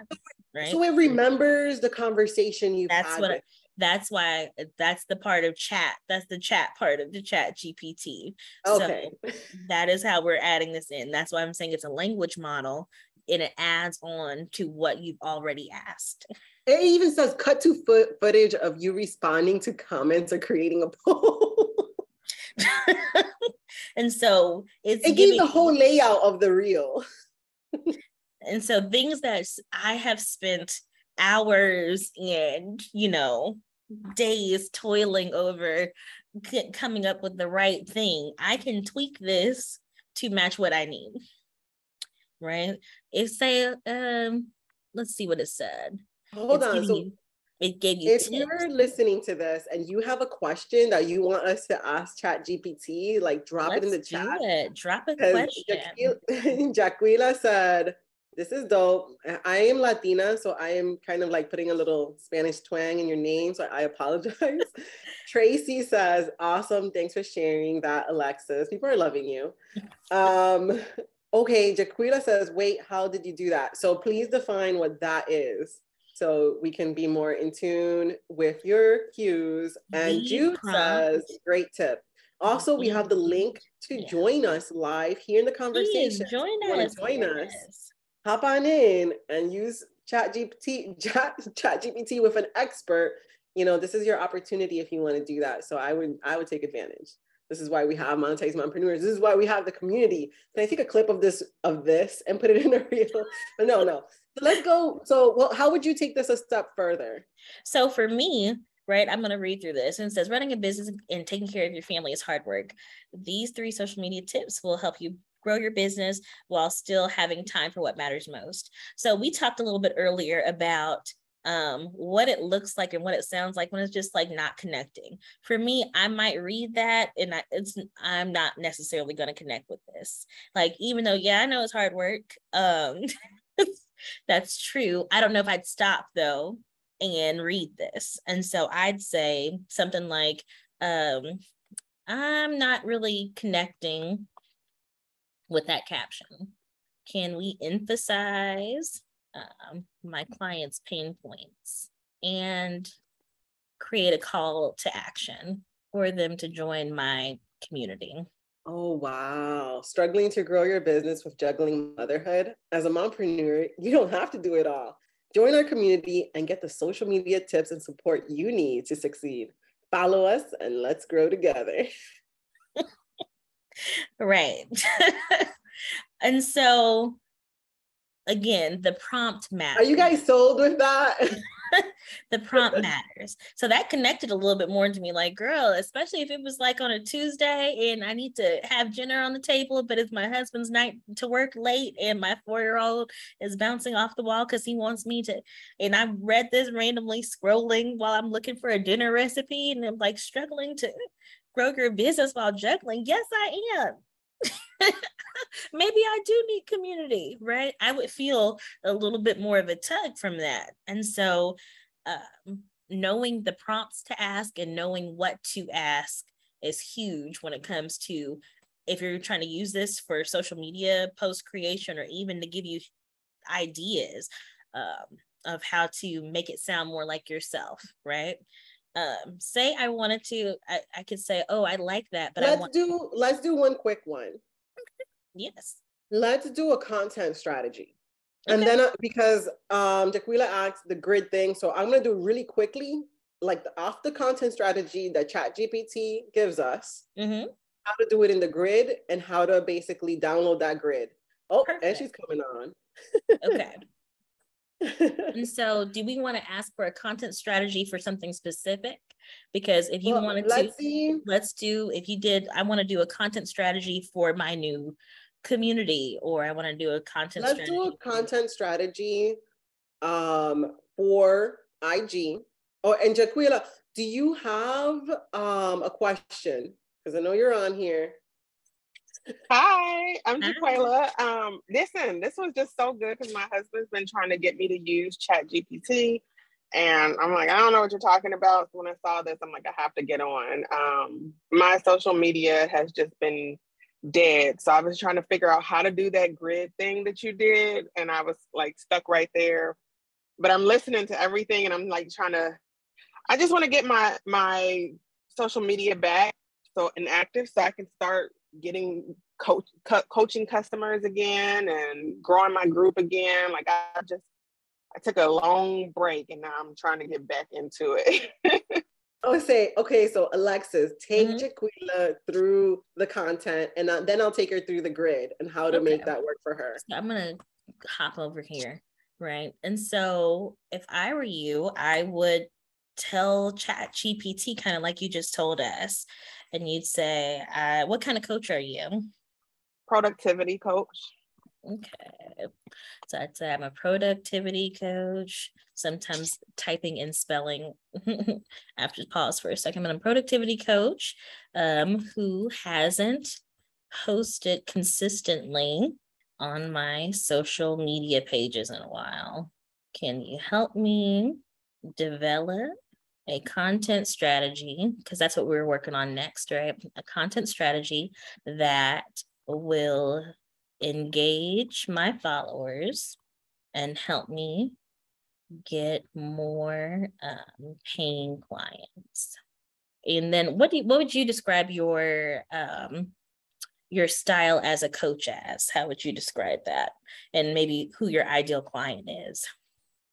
right? So it remembers the conversation you've had. That's the part of chat. That's the chat part of the chat GPT. Okay. So that is how we're adding this in. That's why I'm saying it's a language model. and it adds on to what you've already asked. It even says cut to footage of you responding to comments or creating a poll. And so it gave the whole layout of the reel. And so things that I have spent hours and, days toiling over coming up with the right thing, I can tweak this to match what I need. Right? It said, let's see what it said. Hold on. So it gave you tips. If you're listening to this and you have a question that you want us to ask ChatGPT, drop it in the chat. Drop a question. Jaquila said, this is dope. I am Latina, so I am kind of putting a little Spanish twang in your name, so I apologize. Tracy says, awesome. Thanks for sharing that, Alexis. People are loving you. Okay, Jaquila says, wait, how did you do that? So please define what that is, so we can be more in tune with your cues. And Jude says, great tip. Also, we have the link to join us live here in the conversation. Please join us. Hop on in and use ChatGPT with an expert. This is your opportunity if you want to do that. So I would take advantage. This is why we have monetized mompreneurs. This is why we have the community. Can I take a clip of this and put it in a reel? No. So let's go. So, how would you take this a step further? So for me, right, I'm going to read through this, and it says running a business and taking care of your family is hard work. These 3 social media tips will help you grow your business while still having time for what matters most. So we talked a little bit earlier about what it looks like and what it sounds like when it's just not connecting. For me, I might read that and I'm not necessarily going to connect with this. Even though, I know it's hard work. That's true. I don't know if I'd stop though and read this. And so I'd say something like, I'm not really connecting with that caption. Can we emphasize my client's pain points and create a call to action for them to join my community? Oh, wow. Struggling to grow your business with juggling motherhood? As a mompreneur, you don't have to do it all. Join our community and get the social media tips and support you need to succeed. Follow us and let's grow together. Right. And so, again, the prompt matters. Are you guys sold with that? The prompt matters. So that connected a little bit more to me. Girl, especially if it was on a Tuesday and I need to have dinner on the table, but it's my husband's night to work late and my 4-year-old is bouncing off the wall because he wants me to. And I read this randomly scrolling while I'm looking for a dinner recipe, and I'm struggling to grow your business while juggling. Yes, I am. Maybe I do need community, right? I would feel a little bit more of a tug from that. And so knowing the prompts to ask and knowing what to ask is huge when it comes to if you're trying to use this for social media post creation, or even to give you ideas of how to make it sound more like yourself, right? Say I wanted to, I could say, oh, I like that, but let's do one quick one. Yes. Let's do a content strategy. Okay. And then because Jaquila asked the grid thing, so I'm going to do really quickly, off the content strategy that ChatGPT gives us, how to do it in the grid and how to basically download that grid. Oh, perfect. And she's coming on. Okay. And so do we want to ask for a content strategy for something specific? Because if you I want to do a content strategy for my new community, or I want to do a content strategy. Let's do a content strategy for IG. Oh, and Jaquila, do you have a question? Because I know you're on here. Hi, I'm Jaquila. Listen, this was just so good because my husband's been trying to get me to use ChatGPT, and I'm like, I don't know what you're talking about. So when I saw this, I'm like, I have to get on. My social media has just been dead, so I was trying to figure out how to do that grid thing that you did, and I was stuck right there. But I'm listening to everything, and I'm I just want to get my social media back, so inactive, so I can start getting coaching customers again and growing my group again. Like I took a long break and now I'm trying to get back into it. I would say, okay, so Alexis, take Jaquila through the content and then I'll take her through the grid and how to make that work for her. So I'm going to hop over here, right? And so if I were you, I would tell ChatGPT kind of like you just told us, and you'd say, what kind of coach are you? Productivity coach. Okay, so I'd say I'm a productivity coach. Sometimes typing and spelling. After pause for a second, but I'm a productivity coach who hasn't posted consistently on my social media pages in a while. Can you help me develop a content strategy? Because that's what we're working on next, right? A content strategy that will engage my followers and help me get more paying clients. And then what would you describe your style as a coach as? How would you describe that? And maybe who your ideal client is?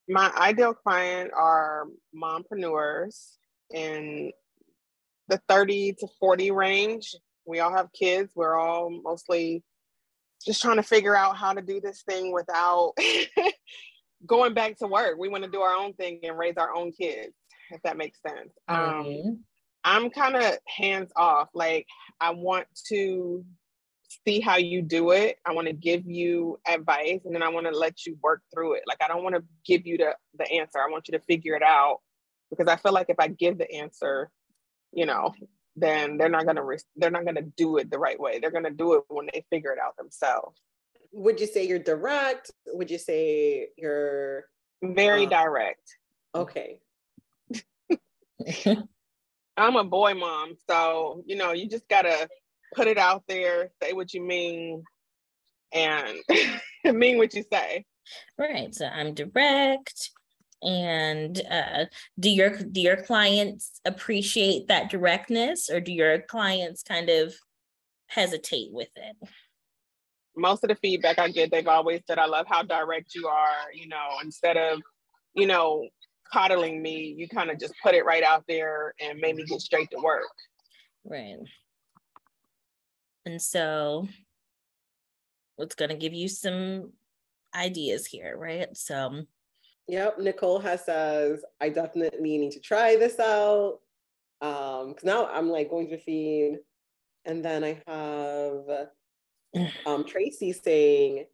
My ideal client are mompreneurs in the 30 to 40 range. We all have kids. We're all mostly just trying to figure out how to do this thing without going back to work. We want to do our own thing and raise our own kids, if that makes sense. I'm kind of hands off. Like, I want to see how you do it. I want to give you advice, and then I want to let you work through it. Like, I don't want to give you the answer. I want you to figure it out, because I feel like if I give the answer, then they're not gonna do it the right way. They're gonna do it when they figure it out themselves. Would you say you're direct? Would you say you're very direct? Okay. I'm a boy mom, so you just gotta put it out there, say what you mean, and mean what you say. Right. So I'm direct. And do your clients appreciate that directness, or do your clients kind of hesitate with it? Most of the feedback I get, they've always said, I love how direct you are, instead of, coddling me, you kind of just put it right out there and made me get straight to work. Right. And so it's going to give you some ideas here, right? So yep, Nicole says, I definitely need to try this out. Because now I'm like going to feed. And then I have Tracy saying,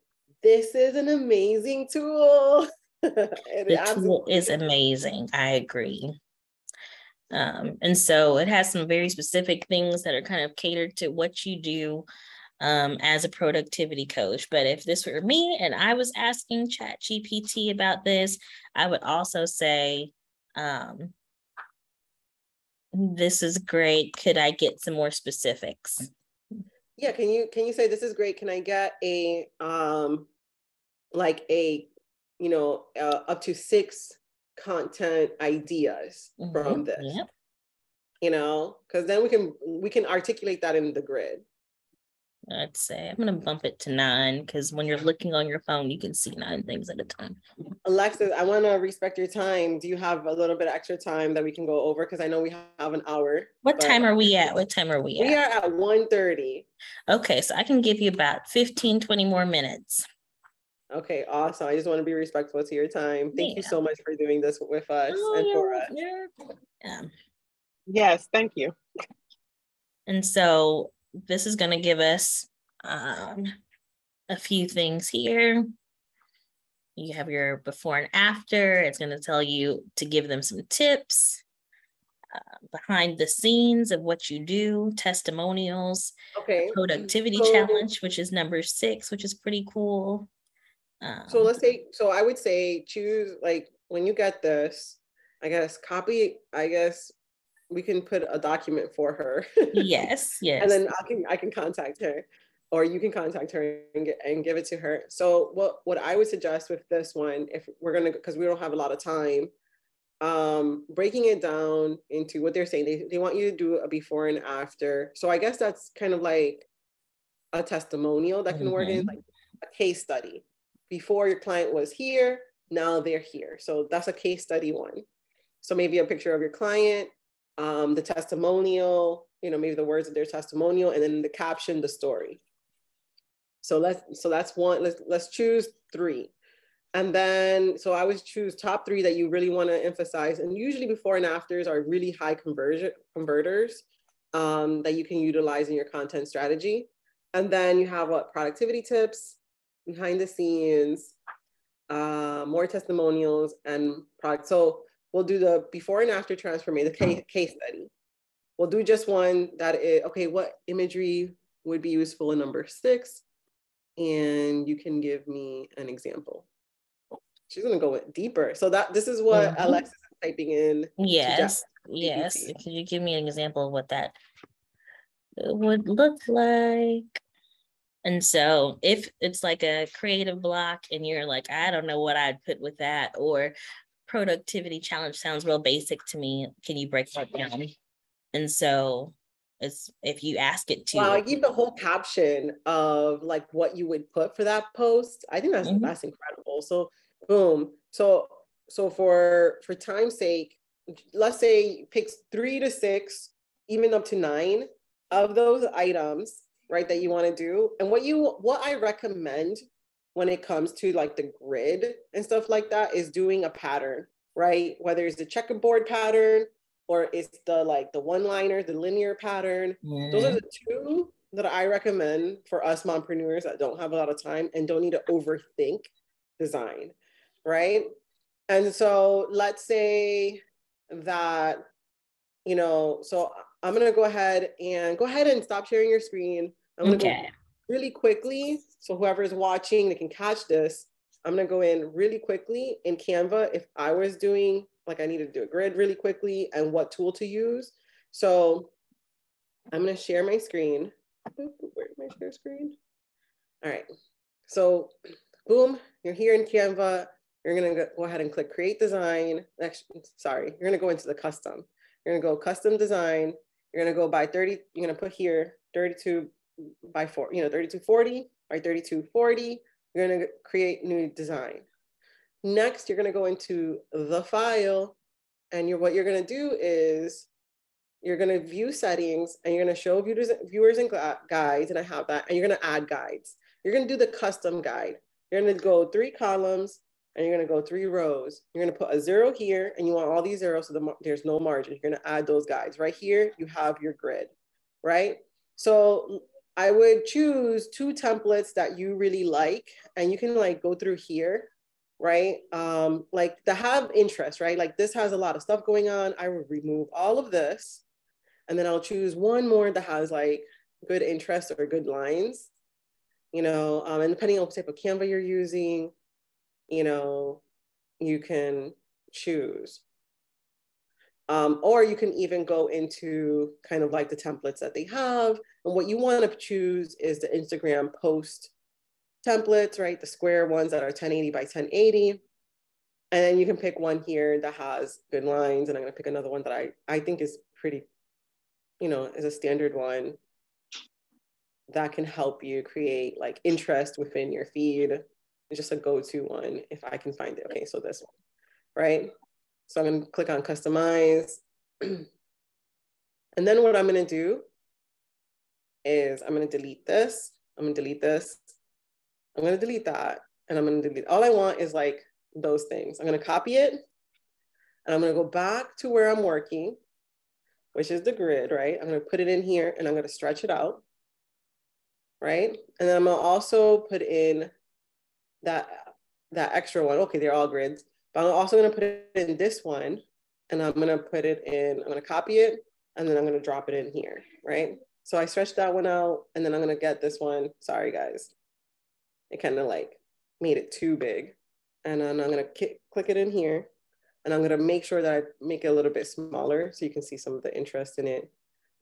this is an amazing tool. The tool is amazing. I agree. And so it has some very specific things that are kind of catered to what you do as a productivity coach. But if this were me and I was asking ChatGPT about this, I would also say, this is great. Could I get some more specifics? Yeah. Can you say, this is great. Can I get a, up to 6 content ideas from this, yep. Cause then we can articulate that in the grid. I'd say I'm going to bump it to 9, because when you're looking on your phone, you can see 9 things at a time. Alexis, I want to respect your time. Do you have a little bit extra time that we can go over? Because I know we have an hour. What time are we at? We are at 1:30. Okay, so I can give you about 15, 20 more minutes. Okay, awesome. I just want to be respectful to your time. Thank you so much for doing this with us and for us. Yeah. Yes, thank you. And so this is going to give us a few things here. You have your before and after. It's going to tell you to give them some tips, behind the scenes of what you do, testimonials, productivity challenge, which is number 6, which is pretty cool. So I would say choose, like, when you get this, I guess we can put a document for her. Yes. And then I can contact her, or you can contact her and give it to her. So what I would suggest with this one, if we're going to, because we don't have a lot of time, breaking it down into what they're saying. They want you to do a before and after. So I guess that's kind of like a testimonial that can work in like a case study. Before your client was here, now they're here. So that's a case study one. So maybe a picture of your client, the testimonial, you know, maybe the words of their testimonial, and then the caption, the story. So that's one. Let's choose three. And then, so I always choose top three that you really want to emphasize. And usually before and afters are really high converters that you can utilize in your content strategy. And then you have what? Productivity tips, behind the scenes, more testimonials and product. So we'll do the before and after transformation, the case study. We'll do just one that is, okay, what imagery would be useful in number 6? And you can give me an example. She's gonna go deeper. So this is what Alexis is typing in. Yes, yes. Can you give me an example of what that would look like? And so if it's like a creative block and you're like, I don't know what I'd put with that, or productivity challenge sounds real basic to me, can you break that down? And so it's, if you ask it to. Wow, I give the whole caption of like what you would put for that post. I think that's incredible. So boom. So for time's sake, let's say pick 3 to 6, even up to 9 of those items, right, that you want to do. And what I recommend when it comes to like the grid and stuff like that is doing a pattern, right? Whether it's the checkerboard pattern or it's the one-liner, the linear pattern. Yeah. Those are the two that I recommend for us mompreneurs that don't have a lot of time and don't need to overthink design. Right. And so let's say that, you know, so I'm going to go ahead and stop sharing your screen. I'm going to go really quickly. So whoever is watching, they can catch this. I'm going to go in really quickly in Canva. If I was doing, like, I needed to do a grid really quickly and what tool to use. So I'm going to share my screen. Where's my share screen? All right. So boom, you're here in Canva. You're going to go ahead and click create design. Actually, sorry, you're going to go into the custom. You're going to go custom design. You're going to go by 30. You're going to put here 32 by 4, you know, 3240 or 3240. You're going to create new design. Next, you're going to go into the file, and what you're going to do is you're going to view settings, and you're going to show viewers and guides. And I have that, and you're going to add guides. You're going to do the custom guide. You're going to go 3 columns. And you're going to go 3 rows. You're going to put a 0 here, and you want all these zeros, so there's no margin. You're going to add those guides. Right here, you have your grid, right? So I would choose 2 templates that you really like, and you can like go through here, right? Like that have interest, right? Like this has a lot of stuff going on. I will remove all of this, and then I'll choose one more that has like good interest or good lines, you know, and depending on what type of Canva you're using, you know, you can choose. Or you can even go into kind of like the templates that they have. And what you want to choose is the Instagram post templates, right? The square ones that are 1080 by 1080. And then you can pick one here that has good lines. And I'm going to pick another one that I think is pretty, you know, is a standard one that can help you create like interest within your feed. It's just a go-to one if I can find it. Okay, so this one, right? So I'm going to click on customize. And then what I'm going to do is I'm going to delete this. I'm going to delete this. I'm going to delete that. And I'm going to delete. All I want is like those things. I'm going to copy it. And I'm going to go back to where I'm working, which is the grid, right? I'm going to put it in here and I'm going to stretch it out, right? And then I'm going to also put in that extra one. Okay, they're all grids, but I'm also going to put it in this one, and I'm going to copy it, and then I'm going to drop it in here, right? So I stretched that one out, and then I'm going to get this one. Sorry guys, it kind of like made it too big. And then I'm going to click it in here, and I'm going to make sure that I make it a little bit smaller so you can see some of the interest in it,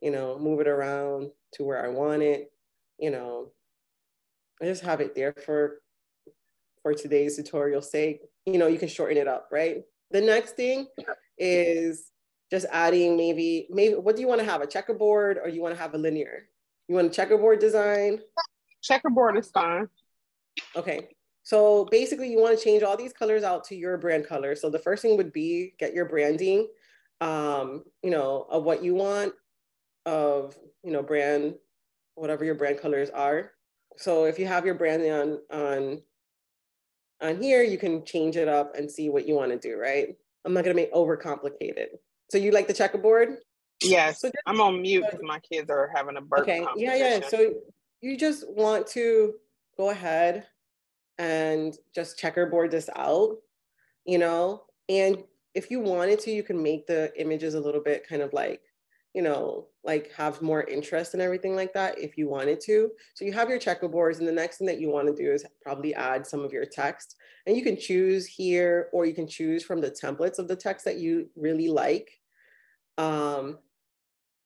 you know, move it around to where I want it, you know. I just have it there for today's tutorial's sake. You know, you can shorten it up, right? The next thing is just adding maybe what do you want to have, a checkerboard, or you want to have a linear? You want a checkerboard design? Checkerboard is fine. Okay. So basically you want to change all these colors out to your brand color. So the first thing would be get your branding, you know, of what you want, of, you know, brand, whatever your brand colors are. So if you have your branding on here, you can change it up and see what you want to do, right? I'm not going to make overcomplicated. So you like the checkerboard? Yes, so I'm on mute because my kids are having a birthday. Okay, yeah. So you just want to go ahead and just checkerboard this out, you know, and if you wanted to, you can make the images a little bit kind of like, you know, like have more interest and everything like that if you wanted to. So you have your checkerboards, and the next thing that you want to do is probably add some of your text, and you can choose here or you can choose from the templates of the text that you really like.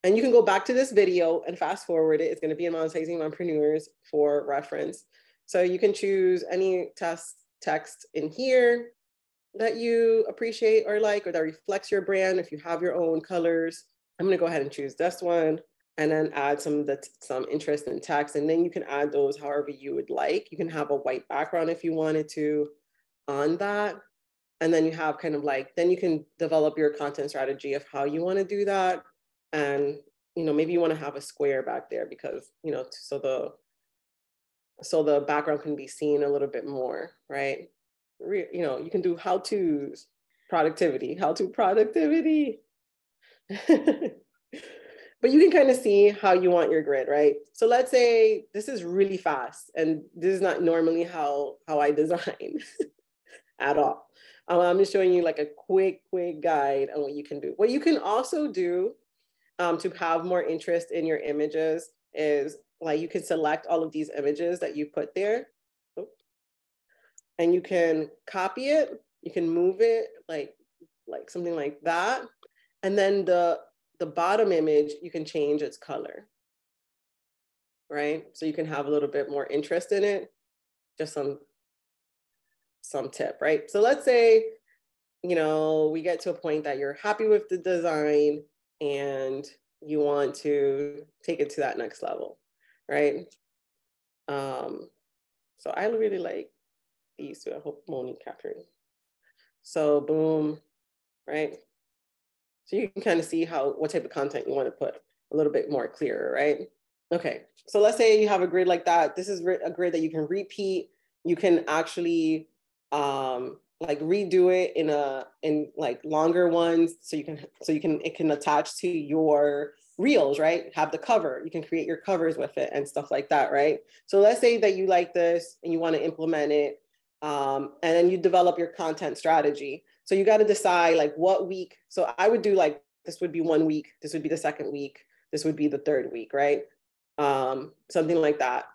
And you can go back to this video and fast forward it. It's going to be in Monetizing Mompreneurs for reference. So you can choose any text in here that you appreciate or like, or that reflects your brand. If you have your own colors, I'm going to go ahead and choose this one and then add some of the some interesting text. And then you can add those however you would like. You can have a white background if you wanted to on that. And then you have kind of like, then you can develop your content strategy of how you want to do that. And, you know, maybe you want to have a square back there because, you know, so the background can be seen a little bit more, right? You know, you can do how-tos, how-to productivity. But you can kind of see how you want your grid, right? So let's say this is really fast, and this is not normally how I design at all. I'm just showing you like a quick guide on what you can do. What you can also do to have more interest in your images is like you can select all of these images that you put there, and you can copy it, you can move it like something like that. And then the bottom image, you can change its color, right? So you can have a little bit more interest in it, just some tip, right? So let's say, you know, we get to a point that you're happy with the design and you want to take it to that next level, right? So I really like these two. I hope Moni captured. So boom, right? So you can kind of see what type of content you want to put a little bit more clearer, right? Okay, so let's say you have a grid like that. This is a grid that you can repeat. You can actually like redo it in like longer ones, so it can attach to your reels, right? Have the cover. You can create your covers with it and stuff like that, right? So let's say that you like this and you want to implement it, and then you develop your content strategy. So you got to decide like what week. So I would do like, this would be 1 week. This would be the second week. This would be the third week, right? Something like that.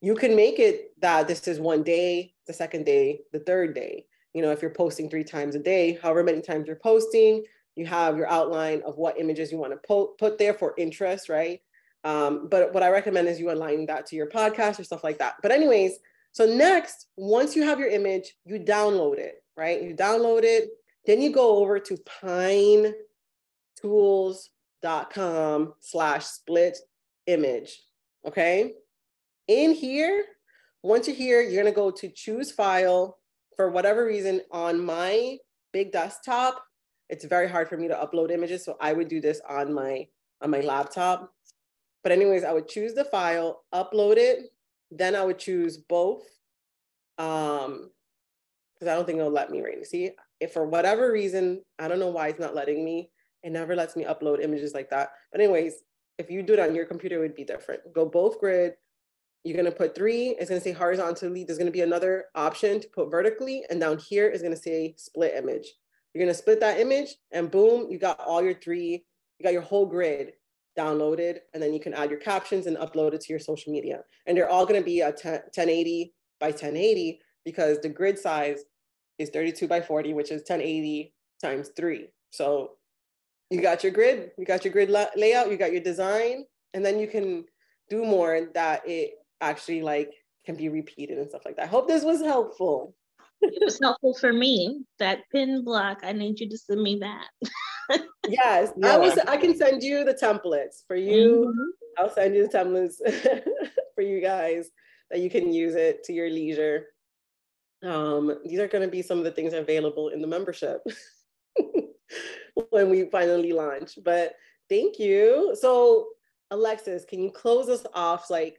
You can make it that this is 1 day, the second day, the third day. You know, if you're posting 3 times a day, however many times you're posting, you have your outline of what images you want to put there for interest, right? But what I recommend is you align that to your podcast or stuff like that. But anyways, so next, once you have your image, you download it, right? You download it. Then you go over to pinetools.com/split image, okay? In here, once you're here, you're gonna go to choose file. For whatever reason, on my big desktop, it's very hard for me to upload images, so I would do this on my laptop. But anyways, I would choose the file, upload it, then I would choose both, because I don't think it'll let me right now. See, if for whatever reason, I don't know why it's not letting me. It never lets me upload images like that. But anyways, if you do it on your computer, it would be different. Go both grid. You're going to put 3. It's going to say horizontally. There's going to be another option to put vertically. And down here is going to say split image. You're going to split that image and boom, you got all your 3. You got your whole grid downloaded. And then you can add your captions and upload it to your social media. And they're all going to be a 1080 by 1080. Because the grid size is 32 by 40, which is 1080 times 3. So you got your grid layout, you got your design, and then you can do more that it actually like can be repeated and stuff like that. I hope this was helpful. It was helpful for me. That pin block, I need you to send me that. Yes, yeah. I can send you the templates for you. Mm-hmm. I'll send you the templates for you guys. that you can use it to your leisure. These are going to be some of the things available in the membership when we finally launch, but thank you. So Alexis, can you close us off? Like,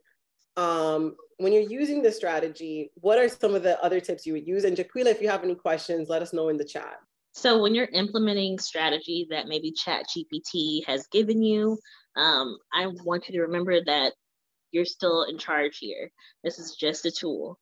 when you're using this strategy, what are some of the other tips you would use? And Jaquila, if you have any questions, let us know in the chat. So when you're implementing strategy that maybe ChatGPT has given you, I want you to remember that you're still in charge here. This is just a tool.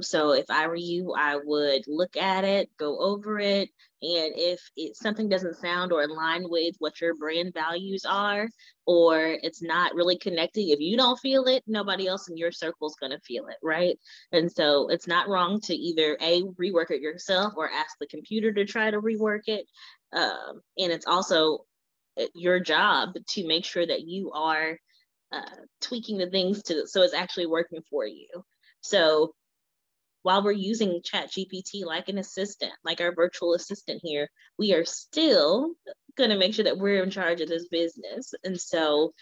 So if I were you, I would look at it, go over it. And if something doesn't sound or align with what your brand values are, or it's not really connecting, if you don't feel it, nobody else in your circle is going to feel it, right? And so it's not wrong to either A, rework it yourself or ask the computer to try to rework it. And it's also your job to make sure that you are tweaking the things so it's actually working for you. So while we're using ChatGPT like an assistant, like our virtual assistant here, we are still going to make sure that we're in charge of this business. And so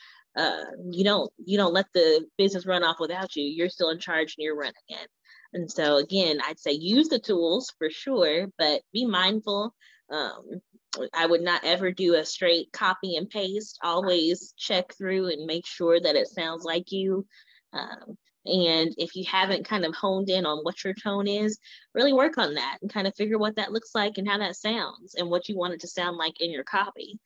you don't let the business run off without you. You're still in charge and you're running it. And so again, I'd say use the tools for sure, but be mindful. I would not ever do a straight copy and paste. Always check through and make sure that it sounds like you. And if you haven't kind of honed in on what your tone is, really work on that and kind of figure what that looks like and how that sounds and what you want it to sound like in your copy.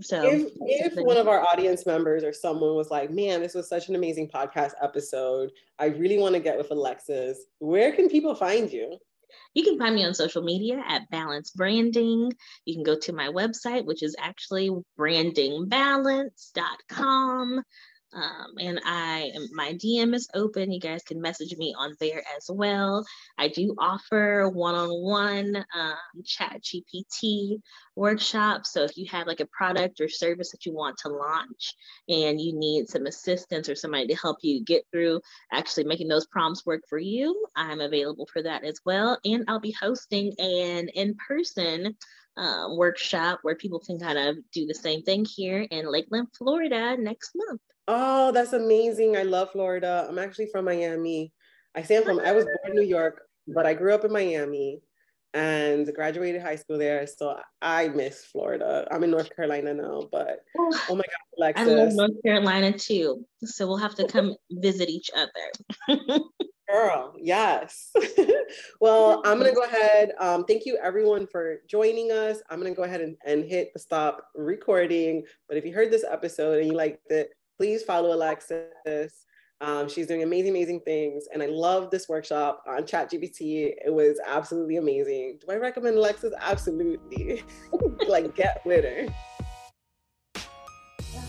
So if one of our audience members or someone was like, man, this was such an amazing podcast episode, I really want to get with Alexis, where can people find you? You can find me on social media at Balance Branding. You can go to my website, which is actually brandingbalance.com. And my DM is open. You guys can message me on there as well. I do offer one-on-one ChatGPT workshops. So if you have like a product or service that you want to launch and you need some assistance or somebody to help you get through actually making those prompts work for you, I'm available for that as well. And I'll be hosting an in-person workshop where people can kind of do the same thing here in Lakeland, Florida next month. Oh, that's amazing. I love Florida. I'm actually from Miami. I was born in New York, but I grew up in Miami and graduated high school there. So I miss Florida. I'm in North Carolina now, but oh my God, Alexis. I love North Carolina too. So we'll have to come visit each other. Girl, yes. Well, I'm going to go ahead. Thank you everyone for joining us. I'm going to go ahead and hit the stop recording. But if you heard this episode and you liked it, please follow Alexis. She's doing amazing, amazing things. And I love this workshop on ChatGPT. It was absolutely amazing. Do I recommend Alexis? Absolutely. Like, get with her.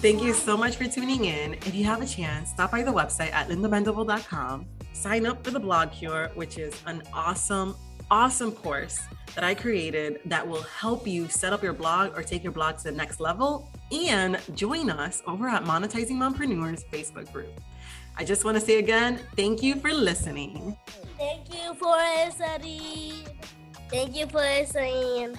Thank you so much for tuning in. If you have a chance, stop by the website at lindabendable.com. Sign up for the Blog Cure, which is an awesome, awesome course that I created that will help you set up your blog or take your blog to the next level, and join us over at Monetizing Mompreneurs Facebook group. I just want to say again, thank you for listening. Thank you for listening. Thank you for listening.